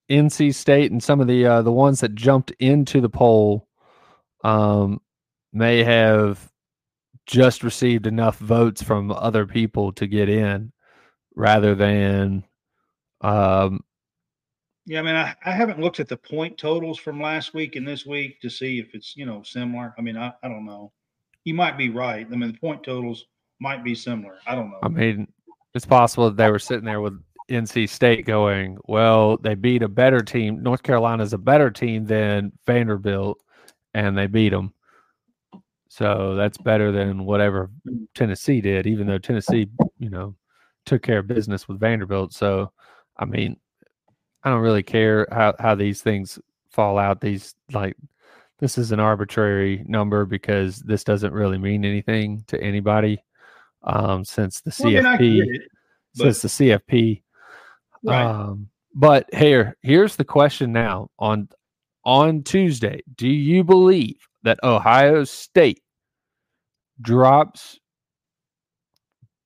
N C State and some of the uh, the ones that jumped into the poll um, may have just received enough votes from other people to get in rather than um yeah I mean I, I haven't looked at the point totals from last week and this week to see if it's, you know, similar. I mean, I, I don't know. You might be right. I mean, the point totals might be similar. I don't know. I mean, it's possible that they were sitting there with N C State going, well, they beat a better team. North Carolina's a better team than Vanderbilt and they beat them. So that's better than whatever Tennessee did, even though Tennessee, you know, took care of business with Vanderbilt. So, I mean, I don't really care how, how these things fall out. These, like, this is an arbitrary number because this doesn't really mean anything to anybody um, since the well, C F P. I mean, I get it, but... Since the C F P. Right. Um, but here, here's the question now on on Tuesday. Do you believe that Ohio State drops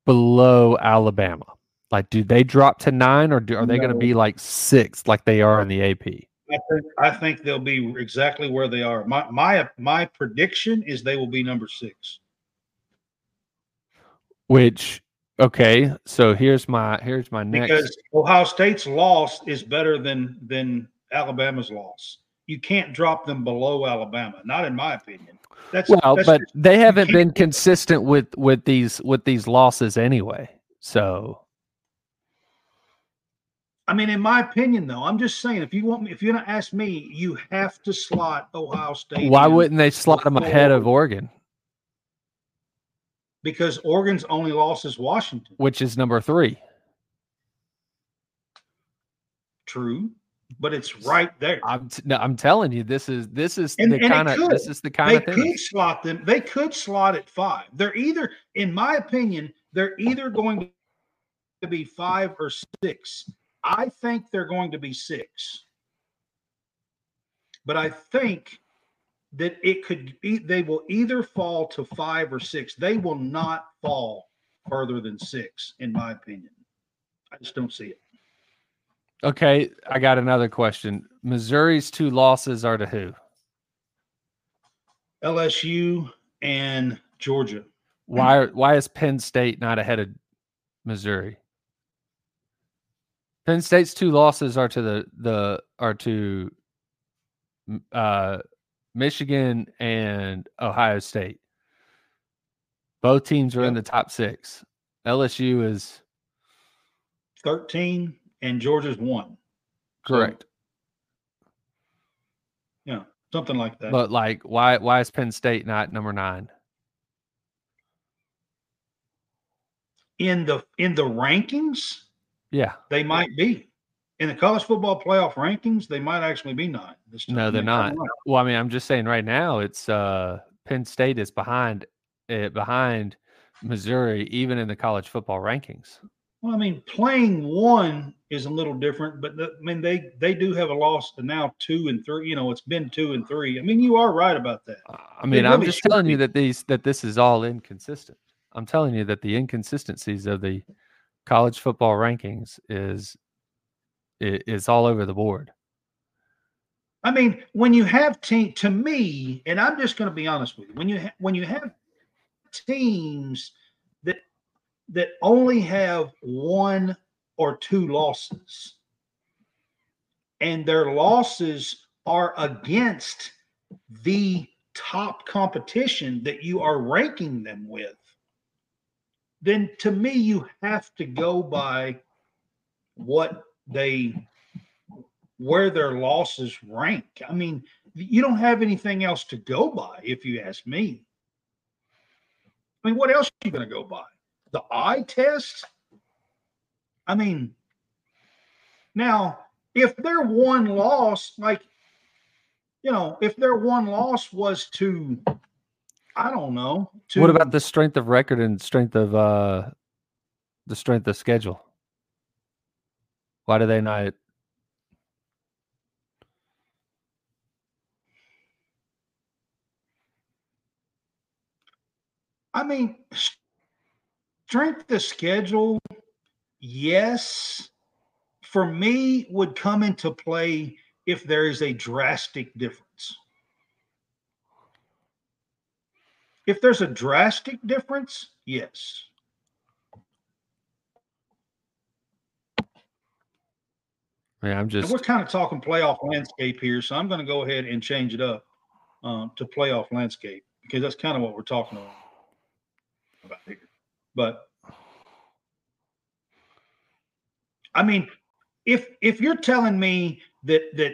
below Alabama? Like, do they drop to nine, or do, are no. they going to be like six, like they are in the A P? I think, I think they'll be exactly where they are. My my my prediction is they will be number six. Which, okay, so here's my here's my next. Because Ohio State's loss is better than than Alabama's loss. You can't drop them below Alabama, not in my opinion. That's well, that's but just, they haven't been consistent with, with these with these losses anyway. So, I mean, in my opinion, though, I'm just saying, if you want me, if you're gonna ask me, you have to slot Ohio State. Why wouldn't they slot them ahead of Oregon? Because Oregon's only loss is Washington, which is number three. True. But it's right there. I'm t- no, I'm telling you, this is this is and, the kind of this is the kind they of thing. They could slot them. They could slot at five. They're either, in my opinion, they're either going to be five or six. I think they're going to be six. But I think that it could be, they will either fall to five or six. They will not fall further than six, in my opinion. I just don't see it. Okay, I got another question. Missouri's two losses are to who? L S U and Georgia. Why why is Penn State not ahead of Missouri? Penn State's two losses are to the the are to uh, Michigan and Ohio State. Both teams are yep. in the top six. L S U is thirteen and Georgia's one. Correct. So, yeah, something like that. But like, why why is Penn State not number nine? In the in the rankings? Yeah. They might be. In the college football playoff rankings, they might actually be nine. No, they're not. Well, I mean, I'm just saying right now it's uh, Penn State is behind it, behind Missouri, even in the college football rankings. Well, I mean, playing one is a little different, but the, I mean, they, they do have a loss to now two and three. You know, it's been two and three. I mean, you are right about that. Uh, I mean, really I'm just telling be. you that these that this is all inconsistent. I'm telling you that the inconsistencies of the college football rankings is it, it's all over the board. I mean, when you have team to me, and I'm just going to be honest with you, when you ha- when you have teams that that only have one or two losses, and their losses are against the top competition that you are ranking them with, then to me you have to go by what they where their losses rank. I mean, you don't have anything else to go by, if you ask me. I mean, what else are you going to go by? The eye test? I mean, now, if their one loss, like, you know, if their one loss was to, I don't know. To, what about the strength of record and strength of uh, the strength of schedule? Why do they not? I mean, strength of schedule, yes, for me would come into play if there is a drastic difference. If there's a drastic difference, yes. Yeah, I'm just. And we're kind of talking playoff landscape here, so I'm going to go ahead and change it up um, to playoff landscape because that's kind of what we're talking about. About here. But I mean, if if you're telling me that that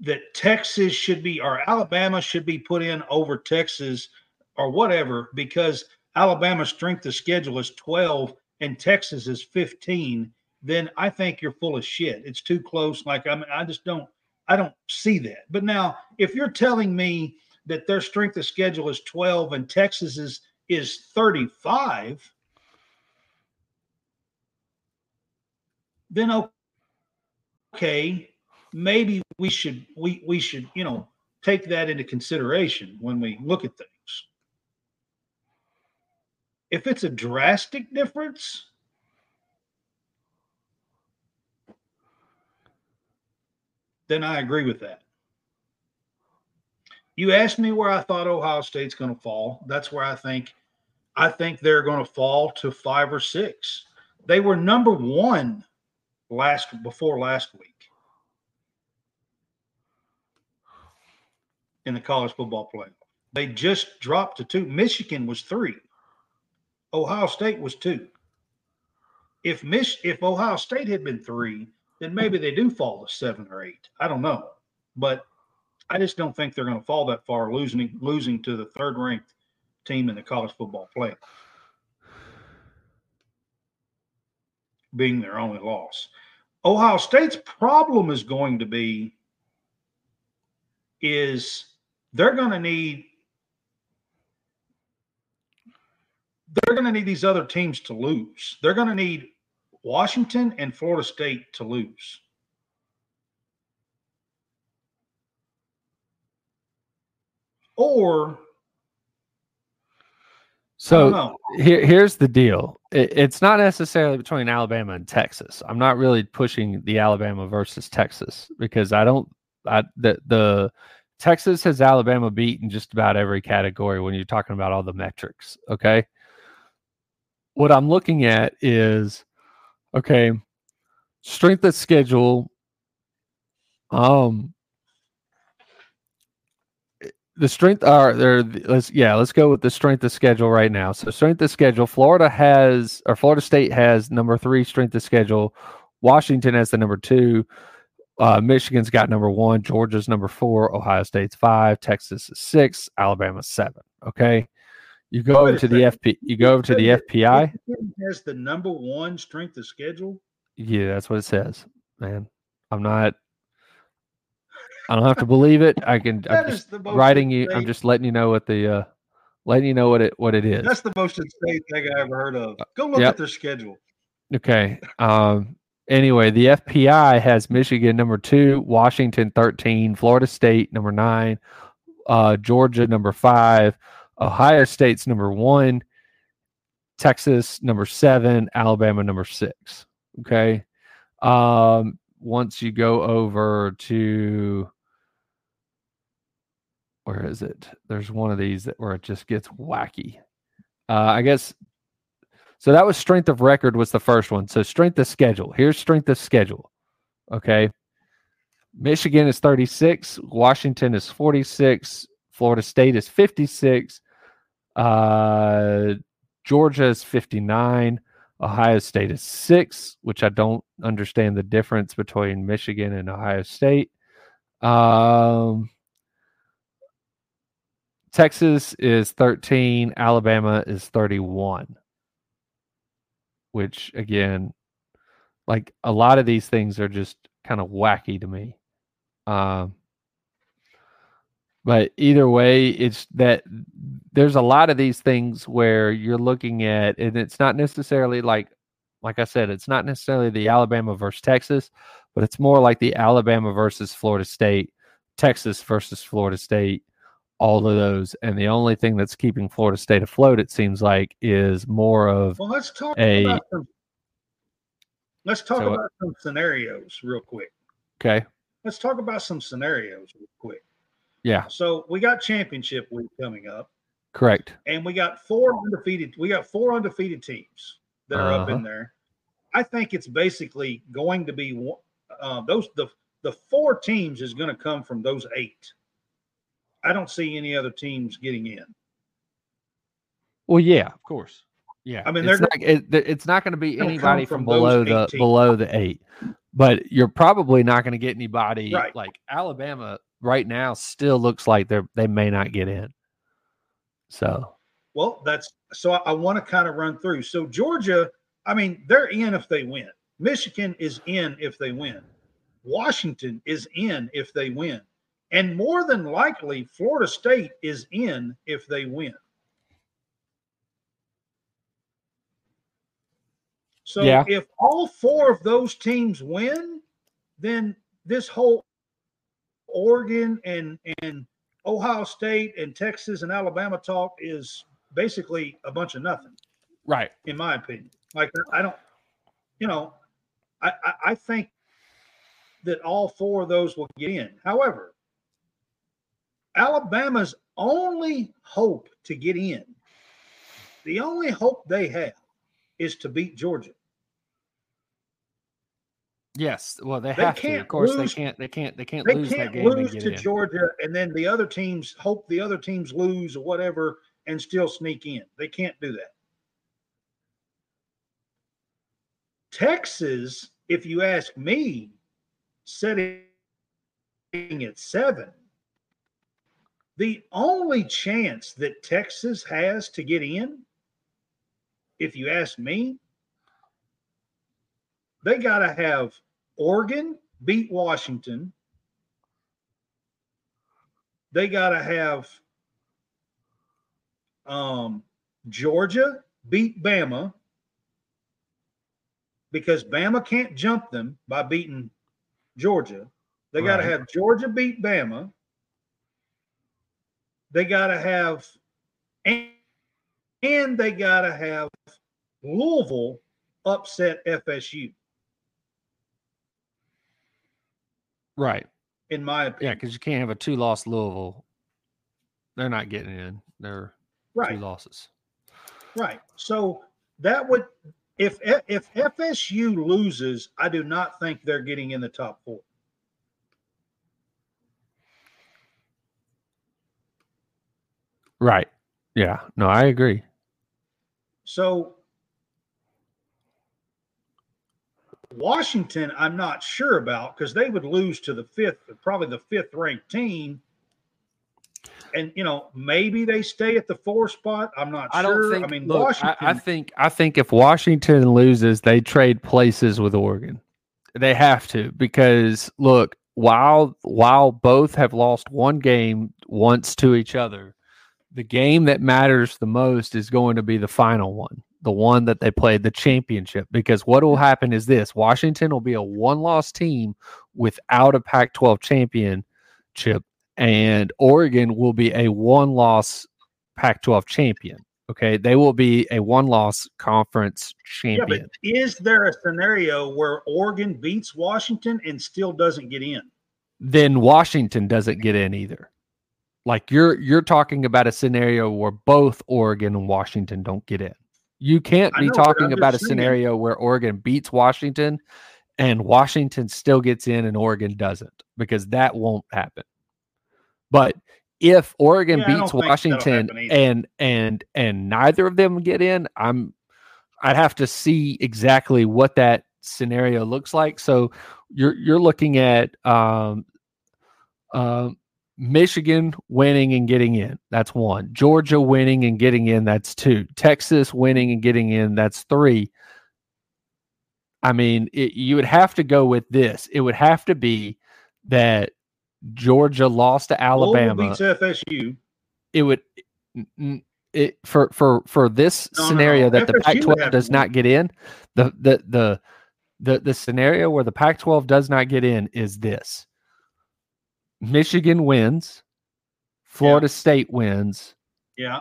that Texas should be or Alabama should be put in over Texas or whatever because Alabama's strength of schedule is twelve and Texas is fifteen, then I think you're full of shit. It's too close. Like I mean, I just don't I don't see that. But now, if you're telling me that their strength of schedule is twelve and Texas is is thirty-five, then okay, maybe we should we we should you know take that into consideration when we look at things. If it's a drastic difference, then I agree with that. You asked me where I thought Ohio State's going to fall. That's where I think I think they're going to fall to five or six. They were number one last before last week in the college football playoff. They just dropped to two. Michigan was three. Ohio State was two. If Mich- if Ohio State had been three, then maybe they do fall to seven or eight. I don't know, but I just don't think they're going to fall that far, losing losing to the third-ranked team in the college football playoff, being their only loss. Ohio State's problem is going to be is they're going to need they're going to need these other teams to lose. They're going to need Washington and Florida State to lose. Or so here, here's the deal. It, it's not necessarily between Alabama and Texas. I'm not really pushing the Alabama versus Texas because I don't. I, the the Texas has Alabama beat in just about every category when you're talking about all the metrics. Okay, what I'm looking at is okay strength of schedule. Um. The strength are there. Let's yeah, let's go with the strength of schedule right now. So strength of schedule, Florida has or Florida State has number three strength of schedule. Washington has the number two. Uh, Michigan's got number one. Georgia's number four. Ohio State's five. Texas is six. Alabama's seven. Okay, you go over to the F P. You go over to the F P I. Has the number one strength of schedule? Yeah, that's what it says, man. I'm not. I don't have to believe it. I can. I'm just writing you. I'm just letting you know what the, uh, letting you know what it what it is. That's the most insane thing I ever heard of. Go look yep. at their schedule. Okay. Um. Anyway, the F P I has Michigan number two, Washington thirteen, Florida State number nine, uh, Georgia number five, Ohio State's number one, Texas number seven, Alabama number six. Okay. Um. Once you go over to where is it? There's one of these that where it just gets wacky. Uh, I guess so. That was strength of record was the first one. So strength of schedule. Here's strength of schedule. Okay, Michigan is thirty-six, Washington is forty-six, Florida State is fifty-six, uh, Georgia is fifty-nine. Ohio State is six, which I don't understand the difference between Michigan and Ohio State. Um, Texas is thirteen. Alabama is thirty-one, which, again, like a lot of these things are just kind of wacky to me. Um, but either way, it's that there's a lot of these things where you're looking at, and it's not necessarily like, like I said, it's not necessarily the Alabama versus Texas, but it's more like the Alabama versus Florida State, Texas versus Florida State, all of those. And the only thing that's keeping Florida State afloat, it seems like, is more of well, let's talk a. About some, let's talk so, about some scenarios real quick. Okay. Let's talk about some scenarios real quick. Yeah. So we got championship week coming up. Correct. And we got four undefeated. We got four undefeated teams that are uh-huh. up in there. I think it's basically going to be uh, those the the four teams is going to come from those eight. I don't see any other teams getting in. Well, yeah, of course. Yeah, I mean, it's not, it, it's not going to be anybody from, from below the teams. below the eight, but you're probably not going to get anybody right. like Alabama. Right now, still looks like they they may not get in. So, well, that's so. I, I want to kind of run through. So Georgia, I mean, they're in if they win. Michigan is in if they win. Washington is in if they win, and more than likely, Florida State is in if they win. So, yeah. if all four of those teams win, then this whole Oregon and and Ohio State and Texas and Alabama talk is basically a bunch of nothing, right? In my opinion, like I don't, you know, I, I, I think that all four of those will get in. However, Alabama's only hope to get in, the only hope they have, is to beat Georgia. Yes, well, they have to. Of course, they can't. They can't. They can't lose that game. They can't lose to Georgia, and then the other teams hope the other teams lose or whatever, and still sneak in. They can't do that. Texas, if you ask me, setting at seven, the only chance that Texas has to get in, if you ask me. They got to have Oregon beat Washington. They got to have um, Georgia beat Bama because Bama can't jump them by beating Georgia. They got to right. have Georgia beat Bama. They got to have and, and they got to have Louisville upset F S U. Right. In my opinion. Yeah, because you can't have a two-loss Louisville. They're not getting in. They're right. two losses. Right. So that would – if if F S U loses, I do not think they're getting in the top four. Right. Yeah. No, I agree. So Washington, I'm not sure about, because they would lose to the fifth, probably the fifth ranked team. And, you know, maybe they stay at the four spot. I'm not I sure. Don't think, I mean, look, Washington. I, I think I think if Washington loses, they trade places with Oregon. They have to, because look, while while both have lost one game once to each other, the game that matters the most is going to be the final one, the one that they played, the championship, because what will happen is this: Washington will be a one-loss team without a Pac twelve championship, and Oregon will be a one-loss Pac twelve champion. Okay, they will be a one-loss conference champion. Yeah, but is there a scenario where Oregon beats Washington and still doesn't get in? Then Washington doesn't get in either. Like, you're you're talking about a scenario where both Oregon and Washington don't get in. You can't be know, talking about a scenario where Oregon beats Washington and Washington still gets in and Oregon doesn't, because that won't happen. But if Oregon yeah, beats Washington and and and neither of them get in, I'm I'd have to see exactly what that scenario looks like. So you're you're looking at um um uh, Michigan winning and getting in. That's one. Georgia winning and getting in. That's two. Texas winning and getting in. That's three. I mean, it, you would have to go with this. It would have to be that Georgia lost to Alabama. Beats F S U. It would it for for for this no, scenario no, that F S U the Pac twelve does not get in. The the the the the scenario where the Pac twelve does not get in is this: Michigan wins, Florida yeah. State wins, yeah.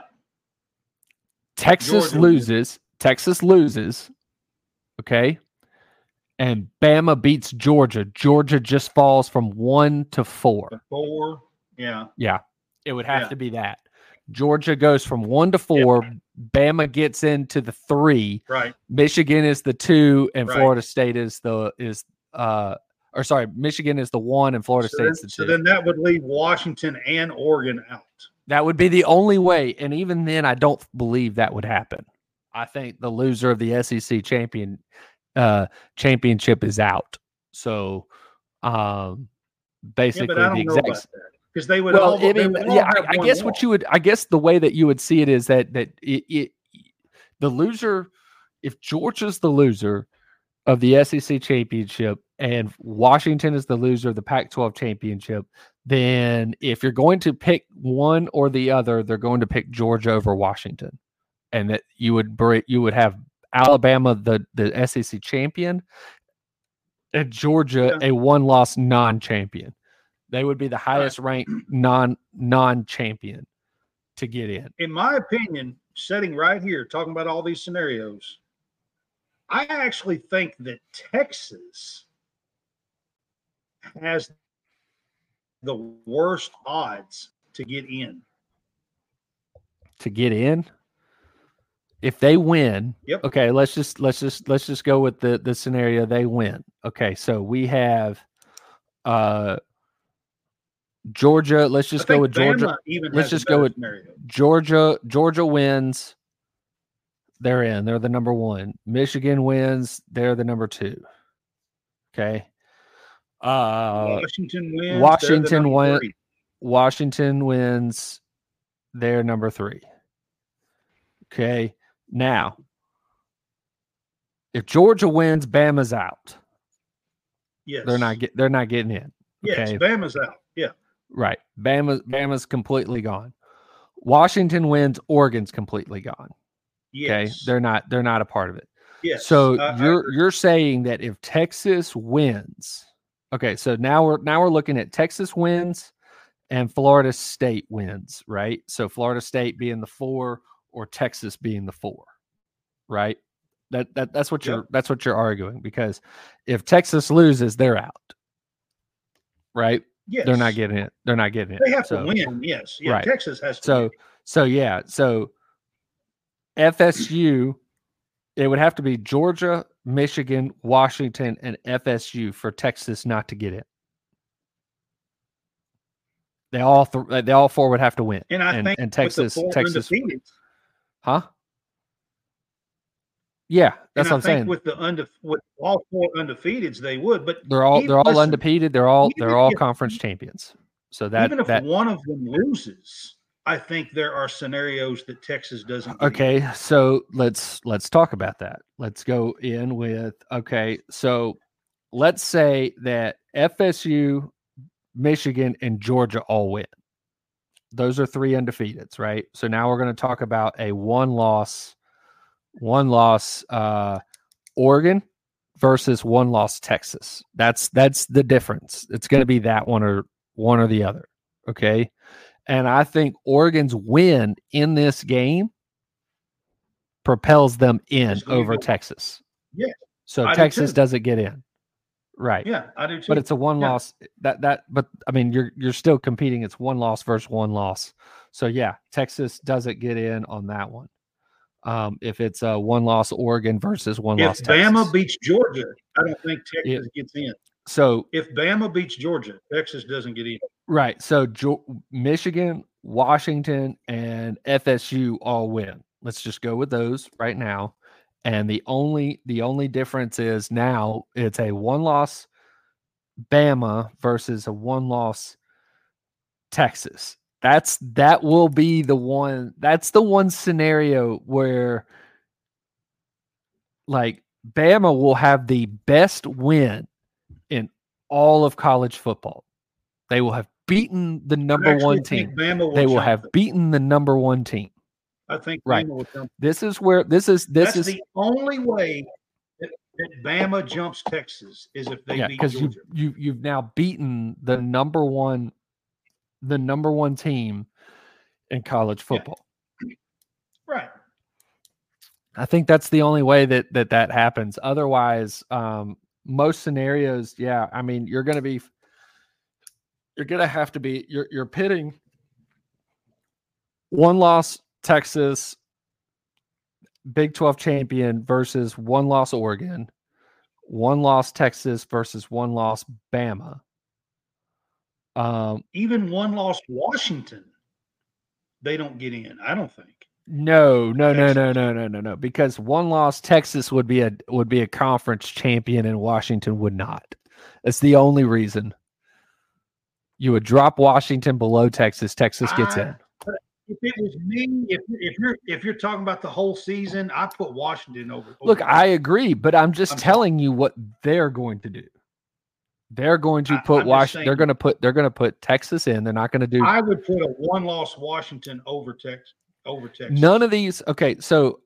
Texas Georgia loses, wins. Texas loses, okay, and Bama beats Georgia. Georgia just falls from one to four. To four, yeah, yeah. It would have yeah. to be that. Georgia goes from one to four. Yeah. Bama gets into the three. Right. Michigan is the two, and right. Florida State is the is uh. Or sorry, Michigan is the one and Florida so State's the so two. So then that would leave Washington and Oregon out. That would be the only way. And even then, I don't believe that would happen. I think the loser of the S E C champion uh, championship is out. So um, basically yeah, but I don't the exact know about that. Because they would well, all, I mean, they would yeah, all I, I guess what you would I guess the way that you would see it is that that it, it the loser, if Georgia's the loser of the S E C championship and Washington is the loser of the Pac twelve championship, then if you're going to pick one or the other, they're going to pick Georgia over Washington, and that you would break, you would have Alabama, the, the S E C champion, and Georgia, yeah. a one-loss non-champion. They would be the highest-ranked non non-champion to get in. In my opinion, sitting right here, talking about all these scenarios, I actually think that Texas has the worst odds to get in. To get in? If they win, yep. okay, let's just let's just let's just go with the, the scenario they win. Okay, so we have uh, Georgia. Let's just go with Bama Georgia. Let's just go with scenario. Georgia. Georgia wins. They're in. They're the number one. Michigan wins. They're the number two. Okay. Uh, Washington wins. Washington the win- Washington wins. They're number three. Okay. Now, if Georgia wins, Bama's out. Yes. They're not. Get, they're not getting in. Okay? Yes. Bama's out. Yeah. Right. Bama. Bama's completely gone. Washington wins. Oregon's completely gone. Yes. Okay, they're not they're not a part of it. Yes. So uh, you're you're saying that if Texas wins, okay, so now we're now we're looking at Texas wins and Florida State wins, right? So Florida State being the four or Texas being the four, right? That that that's what you're yep. that's what you're arguing, because if Texas loses, they're out, right? Yes. They're not getting it. They're not getting it. They have so, to win. Yes. Yeah. Right. Texas has to. So win. so yeah. So. F S U, it would have to be Georgia, Michigan, Washington, and F S U for Texas not to get in. They all th- they all four would have to win. And I and, think and Texas Texas Huh? Yeah, that's and what I I'm think saying. With the unde- with all four undefeateds, they would, but they're all they're all listen, undefeated. They're all they're all if, conference champions. So that even if that, one of them loses, I think there are scenarios that Texas doesn't. Okay, win. so let's let's talk about that. Let's go in with okay. So let's say that F S U, Michigan, and Georgia all win. Those are three undefeateds, right? So now we're going to talk about a one loss. One loss uh, Oregon versus one loss Texas. That's that's the difference. It's going to be that one or one or the other. Okay, and I think Oregon's win in this game propels them in over Texas. Yeah. So I Texas do doesn't get in. Right. Yeah, I do too. But it's a one yeah. loss. That that. But I mean, you're you're still competing. It's one loss versus one loss. So yeah, Texas doesn't get in on that one. Um, if it's a one-loss Oregon versus one-loss Texas. If Bama beats Georgia, I don't think Texas it, gets in. So if Bama beats Georgia, Texas doesn't get in. Right. So jo- Michigan, Washington, and F S U all win. Let's just go with those right now. And the only the only difference is now it's a one-loss Bama versus a one-loss Texas. That's that will be the one. That's the one scenario where, like, Bama will have the best win in all of college football. They will have beaten the number one team. Will they will have them. beaten the number one team. I think right. Bama will this is where this is. This that's is the only way that, that Bama jumps Texas is if they yeah, beat Georgia. Because you, you you've now beaten the number one. the number one team in college football. Yeah. Right. I think that's the only way that that, that happens. Otherwise, um, most scenarios, yeah, I mean, you're going to be, you're going to have to be, you're, you're pitting one loss Texas, Big twelve champion versus one loss Oregon, one loss Texas versus one loss Bama. Um, even one lost Washington, they don't get in. I don't think. No, no, Texas. no, no, no, no, no, no. Because one lost Texas would be a would be a conference champion, and Washington would not. That's the only reason. You would drop Washington below Texas. Texas gets I, in. If it was me, if, if you're if you're talking about the whole season, I put Washington over. over Look, Washington. I agree, but I'm just I'm telling sorry. you what they're going to do. They're going to put Washington. They're going to put. They're going to put Texas in. They're not going to do. I would put a one-loss Washington over Texas. Over Texas. None of these. Okay, so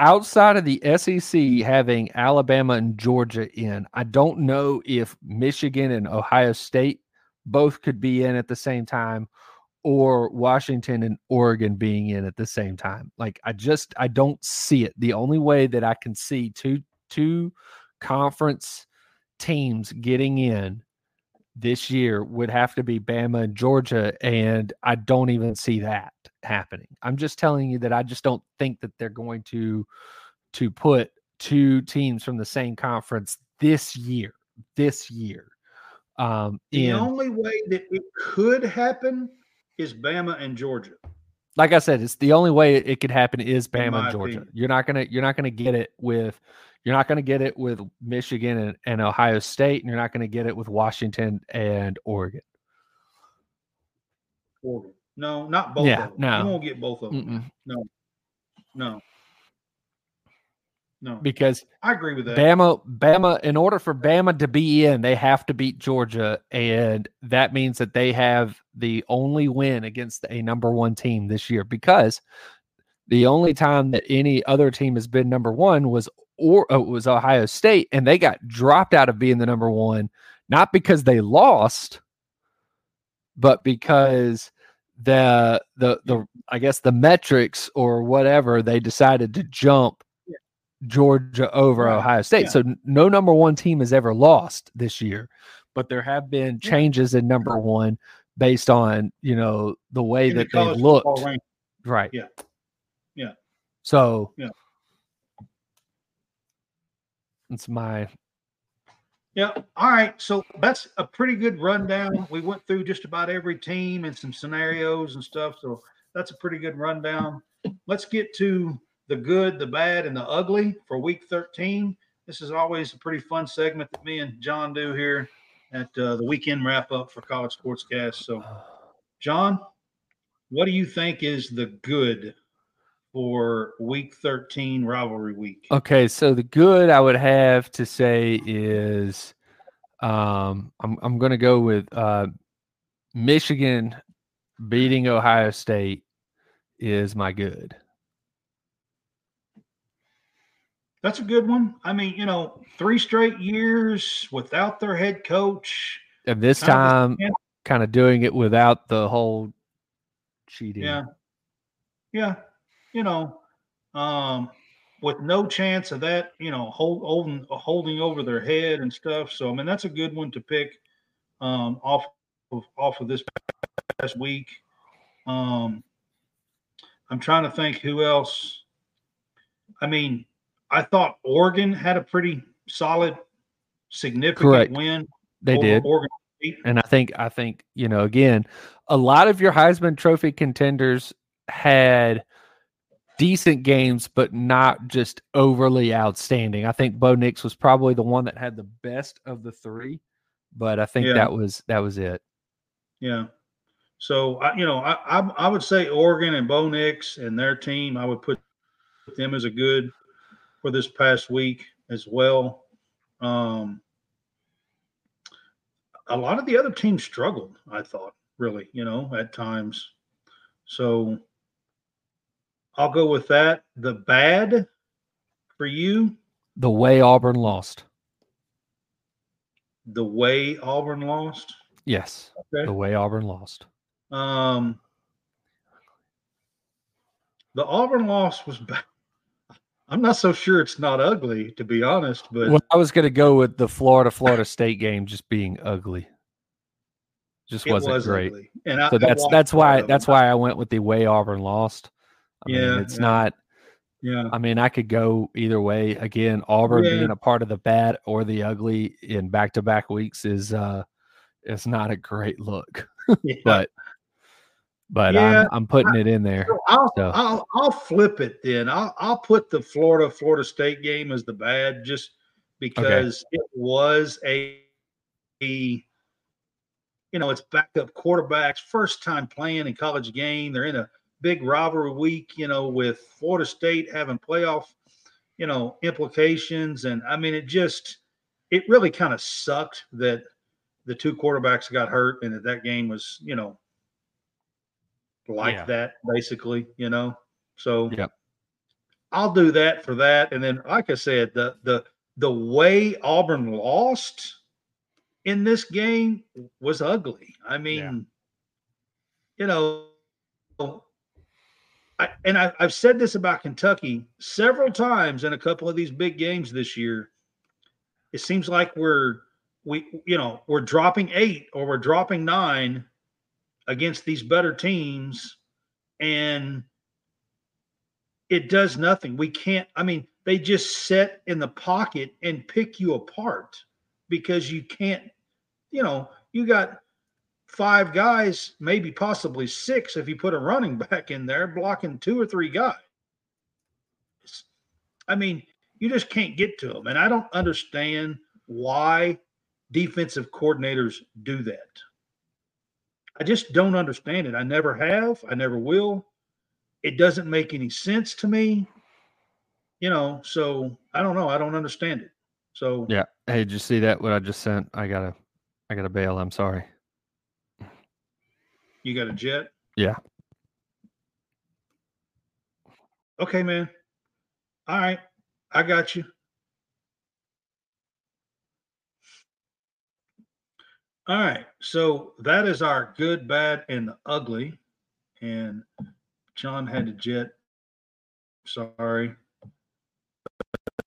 outside of the S E C having Alabama and Georgia in, I don't know if Michigan and Ohio State both could be in at the same time, or Washington and Oregon being in at the same time. Like I just, I don't see it. The only way that I can see two two conference teams getting in this year would have to be Bama and Georgia, and I don't even see that happening. I'm just telling you that I just don't think that they're going to to put two teams from the same conference this year. This year, um, the in, only way that it could happen is Bama and Georgia. Like I said, it's the only way it could happen is Bama and Georgia. Opinion. You're not gonna you're not gonna get it with. You're not going to get it with Michigan and, and Ohio State, and you're not going to get it with Washington and Oregon. Oregon. No, not both yeah, of them. No. You won't get both of them. Mm-mm. No. No. No. Because I agree with that. Bama, Bama, in order for Bama to be in, they have to beat Georgia, and that means that they have the only win against a number one team this year, because the only time that any other team has been number one was Or it was Ohio State, and they got dropped out of being the number one, not because they lost, but because the the the I guess the metrics or whatever, they decided to jump yeah. Georgia over right. Ohio State. Yeah. So no number one team has ever lost this year, but there have been changes in number one based on you know the way in that the they looked. Right. Yeah. Yeah. So. Yeah. It's my Yeah. All right. So that's a pretty good rundown. We went through just about every team and some scenarios and stuff. So that's a pretty good rundown. Let's get to the good, the bad, and the ugly for week thirteen. This is always a pretty fun segment that me and John do here at uh, the weekend wrap-up for College SportsCast. So, John, what do you think is the good for week thirteen rivalry week? Okay, so the good I would have to say is um, I'm, I'm going to go with uh, Michigan beating Ohio State is my good. That's a good one. I mean, you know, three straight years without their head coach. And this time kind of doing it without the whole cheating. Yeah. Yeah. You know, um, with no chance of that, you know, hold, holding, holding over their head and stuff. So, I mean, that's a good one to pick um, off of, off of this past week. Um, I'm trying to think who else. I mean, I thought Oregon had a pretty solid, significant Correct. win. They did. Oregon State. And I think, I think, you know, again, a lot of your Heisman Trophy contenders had decent games, but not just overly outstanding. I think Bo Nix was probably the one that had the best of the three, but I think yeah. that was that was it. Yeah. So, I, you know, I, I I would say Oregon and Bo Nix and their team, I would put them as a good – for this past week as well. Um, a lot of the other teams struggled, I thought, really, you know, at times. So I'll go with that. The bad for you? The way Auburn lost. The way Auburn lost? Yes, okay. The way Auburn lost. Um, the Auburn loss was bad. I'm not so sure it's not ugly, to be honest. But well, I was going to go with the Florida Florida State game just being ugly. Just wasn't was great, ugly. And I, so that's that's why that's why I went with the way Auburn lost. I yeah, mean, it's yeah. not. Yeah, I mean, I could go either way. Again, Auburn yeah. being a part of the bad or the ugly in back-to-back weeks is uh, it's not a great look, yeah. but. But yeah, I'm, I'm putting I, it in there. I'll, so. I'll I'll flip it then. I'll I'll put the Florida Florida State game as the bad just because okay. it was a, a you know, it's backup quarterbacks, first time playing in college game. They're in a big rivalry week, you know, with Florida State having playoff, you know, implications. And I mean, it just it really kind of sucked that the two quarterbacks got hurt and that that game was, you know. like yeah. that basically, you know, so yeah. I'll do that for that. And then, like I said, the, the, the way Auburn lost in this game was ugly. I mean, yeah. you know, I, and I, I've said this about Kentucky several times in a couple of these big games this year. It seems like we're, we, you know, we're dropping eight or we're dropping nine against these better teams, and it does nothing. We can't – I mean, they just sit in the pocket and pick you apart because you can't – you know, you got five guys, maybe possibly six if you put a running back in there, blocking two or three guys. I mean, you just can't get to them, and I don't understand why defensive coordinators do that. I just don't understand it. I never have. I never will. It doesn't make any sense to me. You know, so I don't know. I don't understand it. So yeah. Hey, did you see that? What I just sent? I gotta, I gotta bail. I'm sorry. You got a jet? Yeah. Okay, man. All right, I got you. All right, so that is our good, bad, and the ugly. And John had to jet. Sorry.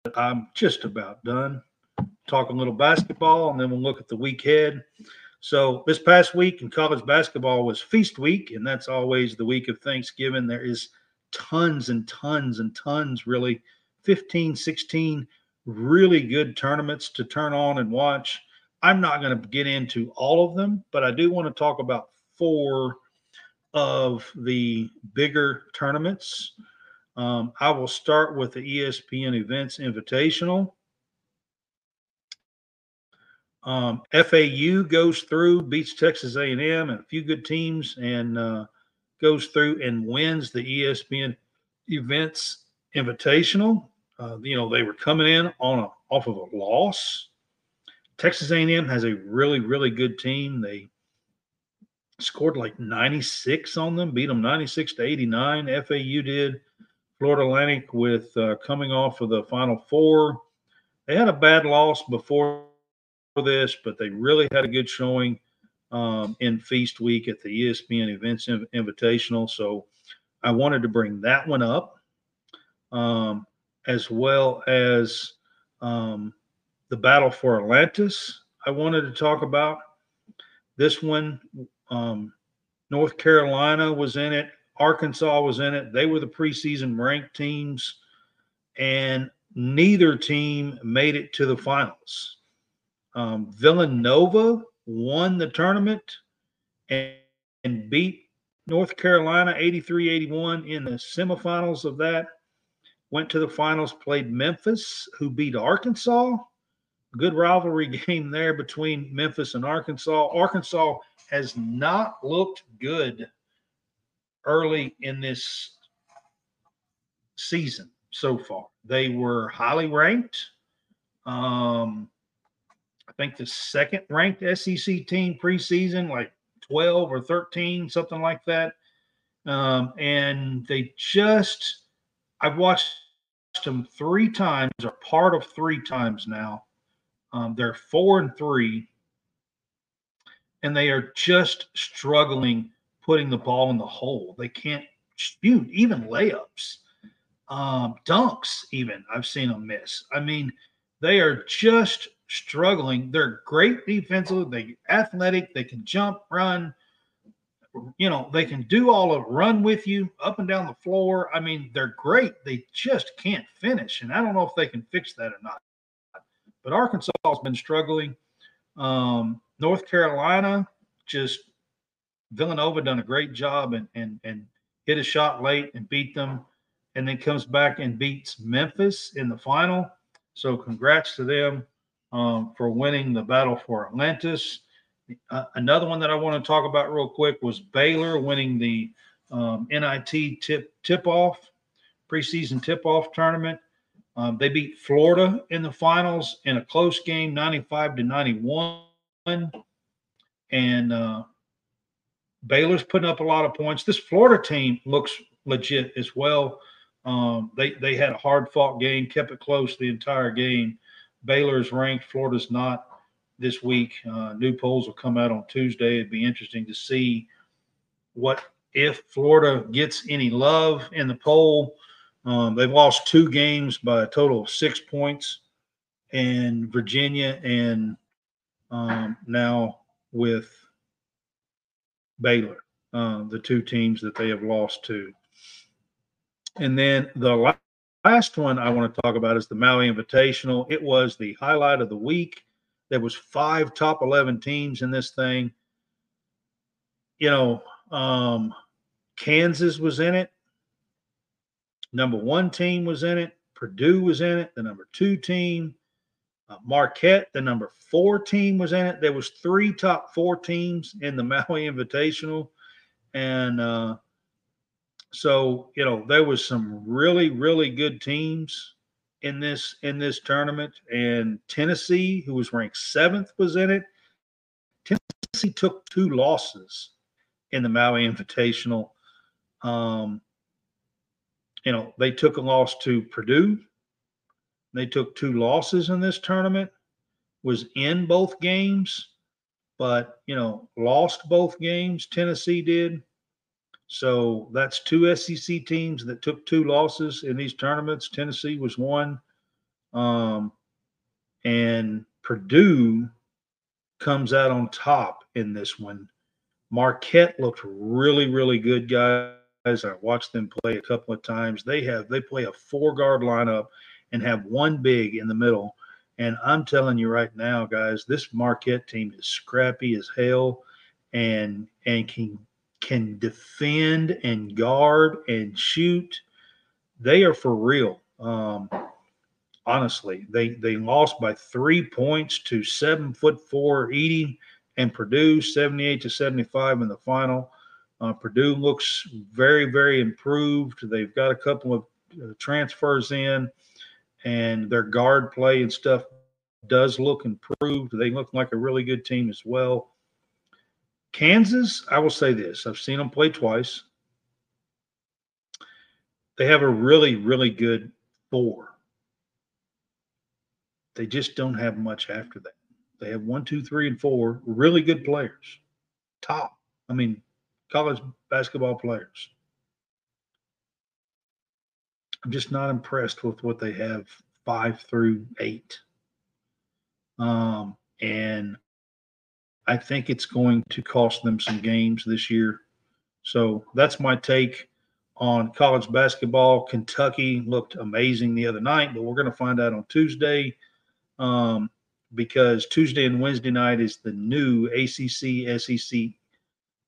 But I'm just about done. Talk a little basketball, and then we'll look at the week ahead. So this past week in college basketball was Feast Week, and that's always the week of Thanksgiving. There is tons and tons and tons, really, fifteen, sixteen really good tournaments to turn on and watch. I'm not going to get into all of them, but I do want to talk about four of the bigger tournaments. Um, I will start with the E S P N Events Invitational. Um, F A U goes through, beats Texas A and M and a few good teams, and uh, goes through and wins the E S P N Events Invitational. Uh, you know, they were coming in on a, off of a loss. Texas A and M has a really, really good team. They scored like ninety-six on them, beat them ninety-six to eighty-nine. F A U did. Florida Atlantic with uh, coming off of the Final Four. They had a bad loss before this, but they really had a good showing um, in Feast Week at the E S P N Events Invitational. So I wanted to bring that one up, um, as well as um, the Battle for Atlantis. I wanted to talk about this one. Um, North Carolina was in it. Arkansas was in it. They were the preseason ranked teams, and neither team made it to the finals. Um, Villanova won the tournament and, and beat North Carolina eighty-three eighty-one in the semifinals of that. Went to the finals, played Memphis, who beat Arkansas. Good rivalry game there between Memphis and Arkansas. Arkansas has not looked good early in this season so far. They were highly ranked. Um, I think the second-ranked S E C team preseason, like twelve or thirteen, something like that. Um, and they just – I've watched them three times, or part of three times now. Um, they're four and three, and they are just struggling putting the ball in the hole. They can't shoot, even layups, um, dunks even. I've seen them miss. I mean, they are just struggling. They're great defensively. They're athletic. They can jump, run. You know, they can do all of run with you up and down the floor. I mean, they're great. They just can't finish, and I don't know if they can fix that or not. But Arkansas has been struggling. Um, North Carolina, just Villanova done a great job and, and, and hit a shot late and beat them, and then comes back and beats Memphis in the final. So congrats to them um, for winning the Battle for Atlantis. Uh, another one that I want to talk about real quick was Baylor winning the um, N I T tip, tip-off, preseason tip-off tournament. Um, they beat Florida in the finals in a close game, ninety-five to ninety-one. And uh, Baylor's putting up a lot of points. This Florida team looks legit as well. Um, they, they had a hard-fought game, kept it close the entire game. Baylor's ranked. Florida's not this week. Uh, new polls will come out on Tuesday. It'd be interesting to see what if Florida gets any love in the poll. Um, they've lost two games by a total of six points, and Virginia and um, now with Baylor, uh, the two teams that they have lost to. And then the last one I want to talk about is the Maui Invitational. It was the highlight of the week. There was five top eleven teams in this thing. You know, um, Kansas was in it. Number one team was in it. Purdue was in it, the number two team. Uh, Marquette, the number four team, was in it. There was three top four teams in the Maui Invitational. And uh, so, you know, there was some really, really good teams in this in this tournament. And Tennessee, who was ranked seventh, was in it. Tennessee took two losses in the Maui Invitational. Um You know, they took a loss to Purdue. They took two losses in this tournament, was in both games, but, you know, lost both games. Tennessee did. So that's two S E C teams that took two losses in these tournaments. Tennessee was one. Um, and Purdue comes out on top in this one. Marquette looked really, really good, guys. I watched them play a couple of times. They have they play a four guard lineup and have one big in the middle, And I'm telling you right now, guys, this Marquette team is scrappy as hell and and can can defend and guard and shoot. They are for real. Um, honestly, they they lost by three points to seven foot four Edie and Purdue, seventy-eight to seventy-five in the final. Uh, Purdue looks very, very improved. They've got a couple of uh, transfers in, and their guard play and stuff does look improved. They look like a really good team as well. Kansas, I will say this. I've seen them play twice. They have a really, really good four. They just don't have much after that. They have one, two, three, and four really good players. Top. I mean, college basketball players. I'm just not impressed with what they have five through eight. Um, and I think it's going to cost them some games this year. So that's my take on college basketball. Kentucky looked amazing the other night, but we're going to find out on Tuesday. Um, because Tuesday and Wednesday night is the new A C C S E C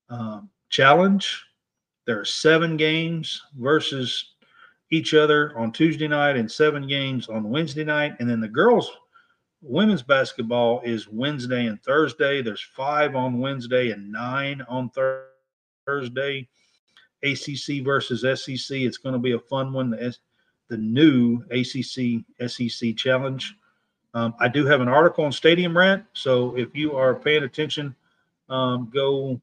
um, challenge. There are seven games versus each other on Tuesday night and seven games on Wednesday night. And then the girls' women's basketball is Wednesday and Thursday. There's five on Wednesday and nine on thir- Thursday. A C C versus S E C. It's going to be a fun one, the, S- the new A C C S E C challenge. Um, I do have an article on Stadium Rant, so if you are paying attention, um, go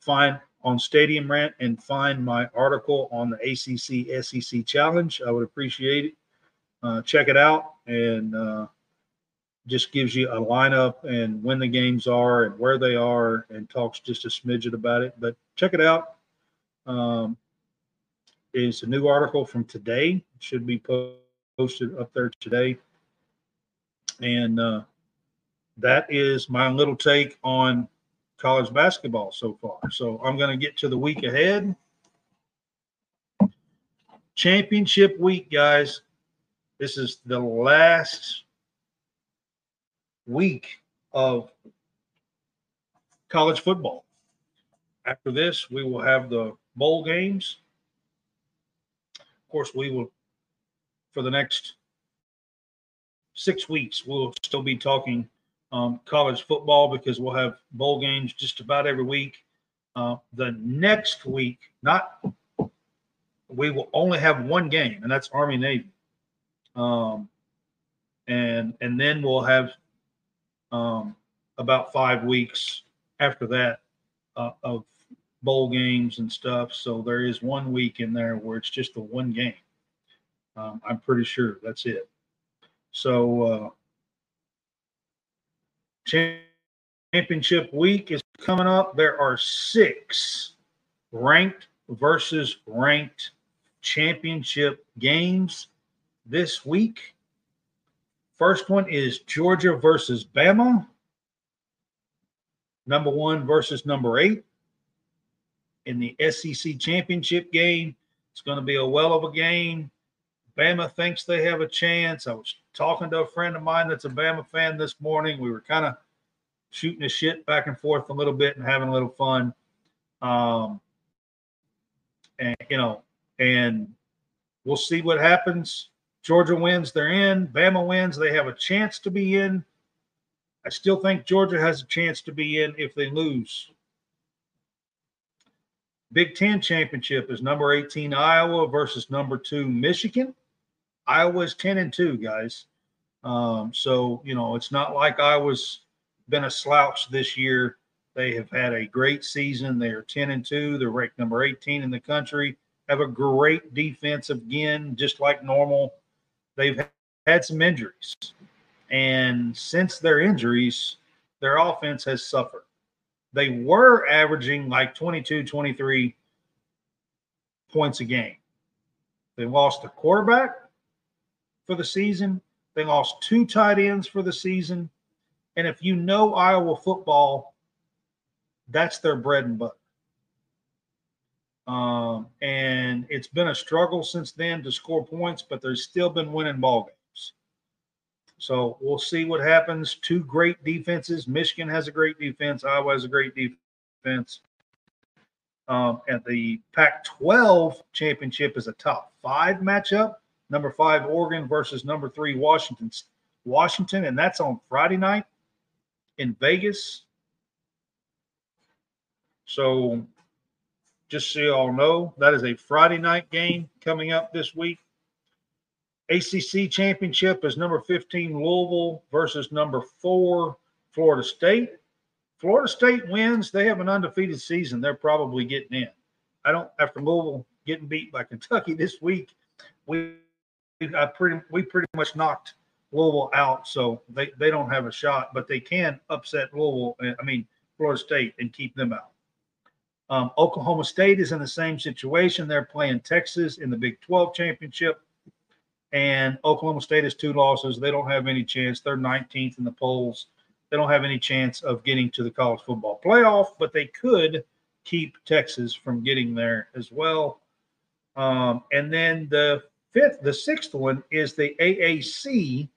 find on Stadium Rant and find my article on the A C C S E C Challenge. I would appreciate it. Uh, check it out, and uh, just gives you a lineup and when the games are and where they are and talks just a smidget about it. But check it out. Um, it's a new article from today. It should be posted up there today. And uh, that is my little take on college basketball so far. So I'm going to get to the week ahead. Championship week, guys. This is the last week of college football. After this, we will have the bowl games. Of course, we will, for the next six weeks, we'll still be talking um, college football because we'll have bowl games just about every week. Uh, the next week, not we will only have one game, and that's Army Navy. Um, and and then we'll have um, about five weeks after that uh, of bowl games and stuff. So there is one week in there where it's just the one game. Um, I'm pretty sure that's it. So, uh, championship week is coming up. There are six ranked versus ranked championship games this week. First one is Georgia versus Bama, number one versus number eight. In the S E C championship game, it's going to be a well of a game. Bama thinks they have a chance. I was talking to a friend of mine that's a Bama fan this morning. We were kind of shooting the shit back and forth a little bit and having a little fun. Um, and, you know, and we'll see what happens. Georgia wins, they're in. Bama wins, they have a chance to be in. I still think Georgia has a chance to be in if they lose. Big Ten championship is number eighteen, Iowa, versus number two, Michigan. Iowa's ten and two, guys. Um, so, you know, it's not like Iowa's been a slouch this year. They have had a great season. They are ten and two. They're ranked number eighteen in the country. Have a great defense again, just like normal. They've had some injuries. And since their injuries, their offense has suffered. They were averaging like twenty-two, twenty-three points a game. They lost the quarterback for the season. They lost two tight ends for the season. And if you know Iowa football, that's their bread and butter. Um, and it's been a struggle since then to score points, but they've still been winning ball games. So we'll see what happens. Two great defenses. Michigan has a great defense. Iowa has a great defense. Um, and the Pac twelve championship is a top five matchup. Number five, Oregon versus number three, Washington. Washington, and that's on Friday night in Vegas. So just so you all know, that is a Friday night game coming up this week. A C C championship is number fifteen, Louisville versus number four, Florida State. Florida State wins. They have an undefeated season. They're probably getting in. I don't, after Louisville getting beat by Kentucky this week, we I pretty we pretty much knocked Louisville out, so they, they don't have a shot, but they can upset Louisville, I mean Florida State, and keep them out. Um, Oklahoma State is in the same situation. They're playing Texas in the Big twelve championship, and Oklahoma State has two losses. They don't have any chance. They're nineteenth in the polls. They don't have any chance of getting to the college football playoff, but they could keep Texas from getting there as well. Um, and then the fifth, the sixth one is the A A C.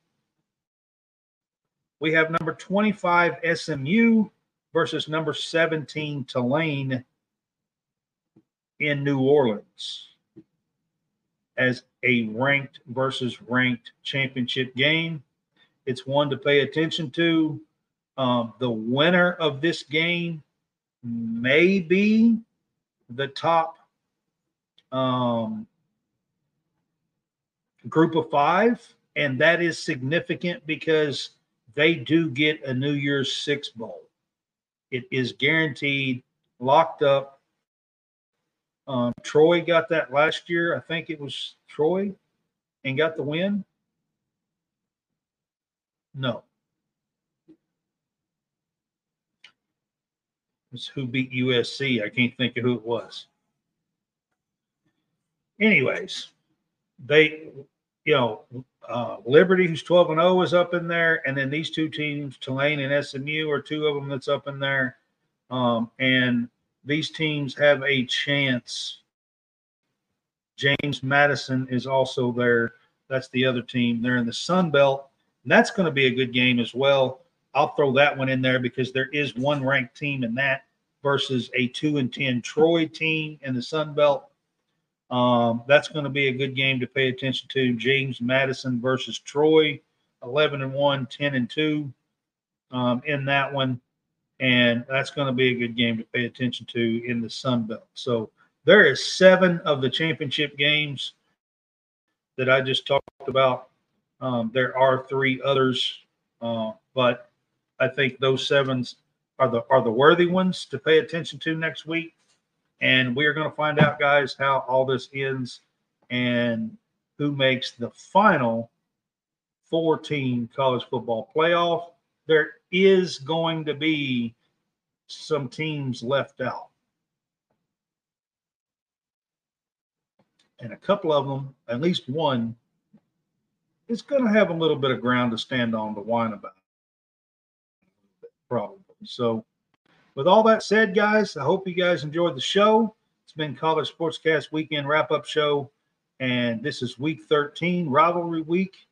We have number twenty-five S M U versus number seventeen Tulane in New Orleans as a ranked versus ranked championship game. It's one to pay attention to. Um, the winner of this game may be the top um, group of five, and that is significant because they do get a New Year's Six Bowl. It is guaranteed, locked up. Um, Troy got that last year. I think it was Troy and got the win. No. It's who beat U S C. I can't think of who it was. Anyways, they, you know, uh, Liberty, who's twelve and oh, is up in there. And then these two teams, Tulane and S M U, are two of them that's up in there. Um, and these teams have a chance. James Madison is also there. That's the other team. They're in the Sun Belt. And that's going to be a good game as well. I'll throw that one in there because there is one ranked team in that versus a two and ten Troy team in the Sun Belt. Um, that's going to be a good game to pay attention to. James Madison versus Troy, eleven and one, ten and two um, in that one. And that's going to be a good game to pay attention to in the Sun Belt. So there is seven of the championship games that I just talked about. Um, there are three others, uh, but I think those sevens are the are the worthy ones to pay attention to next week. And we are going to find out, guys, how all this ends and who makes the final four-team college football playoff. There is going to be some teams left out. And a couple of them, at least one, it's going to have a little bit of ground to stand on to whine about, probably. So with all that said, guys, I hope you guys enjoyed the show. It's been College SportsCast Weekend Wrap-Up Show, and this is Week thirteen, Rivalry Week,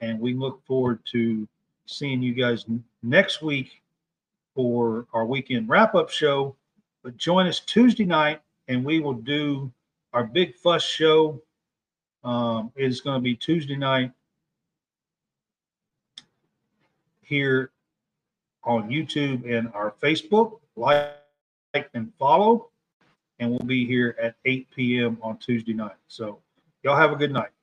and we look forward to seeing you guys next week for our Weekend Wrap-Up Show. But join us Tuesday night, and we will do our Big Fuss Show. Um, it's going to be Tuesday night here on YouTube and our Facebook. Like and follow, and we'll be here at eight p m on Tuesday night. So y'all have a good night.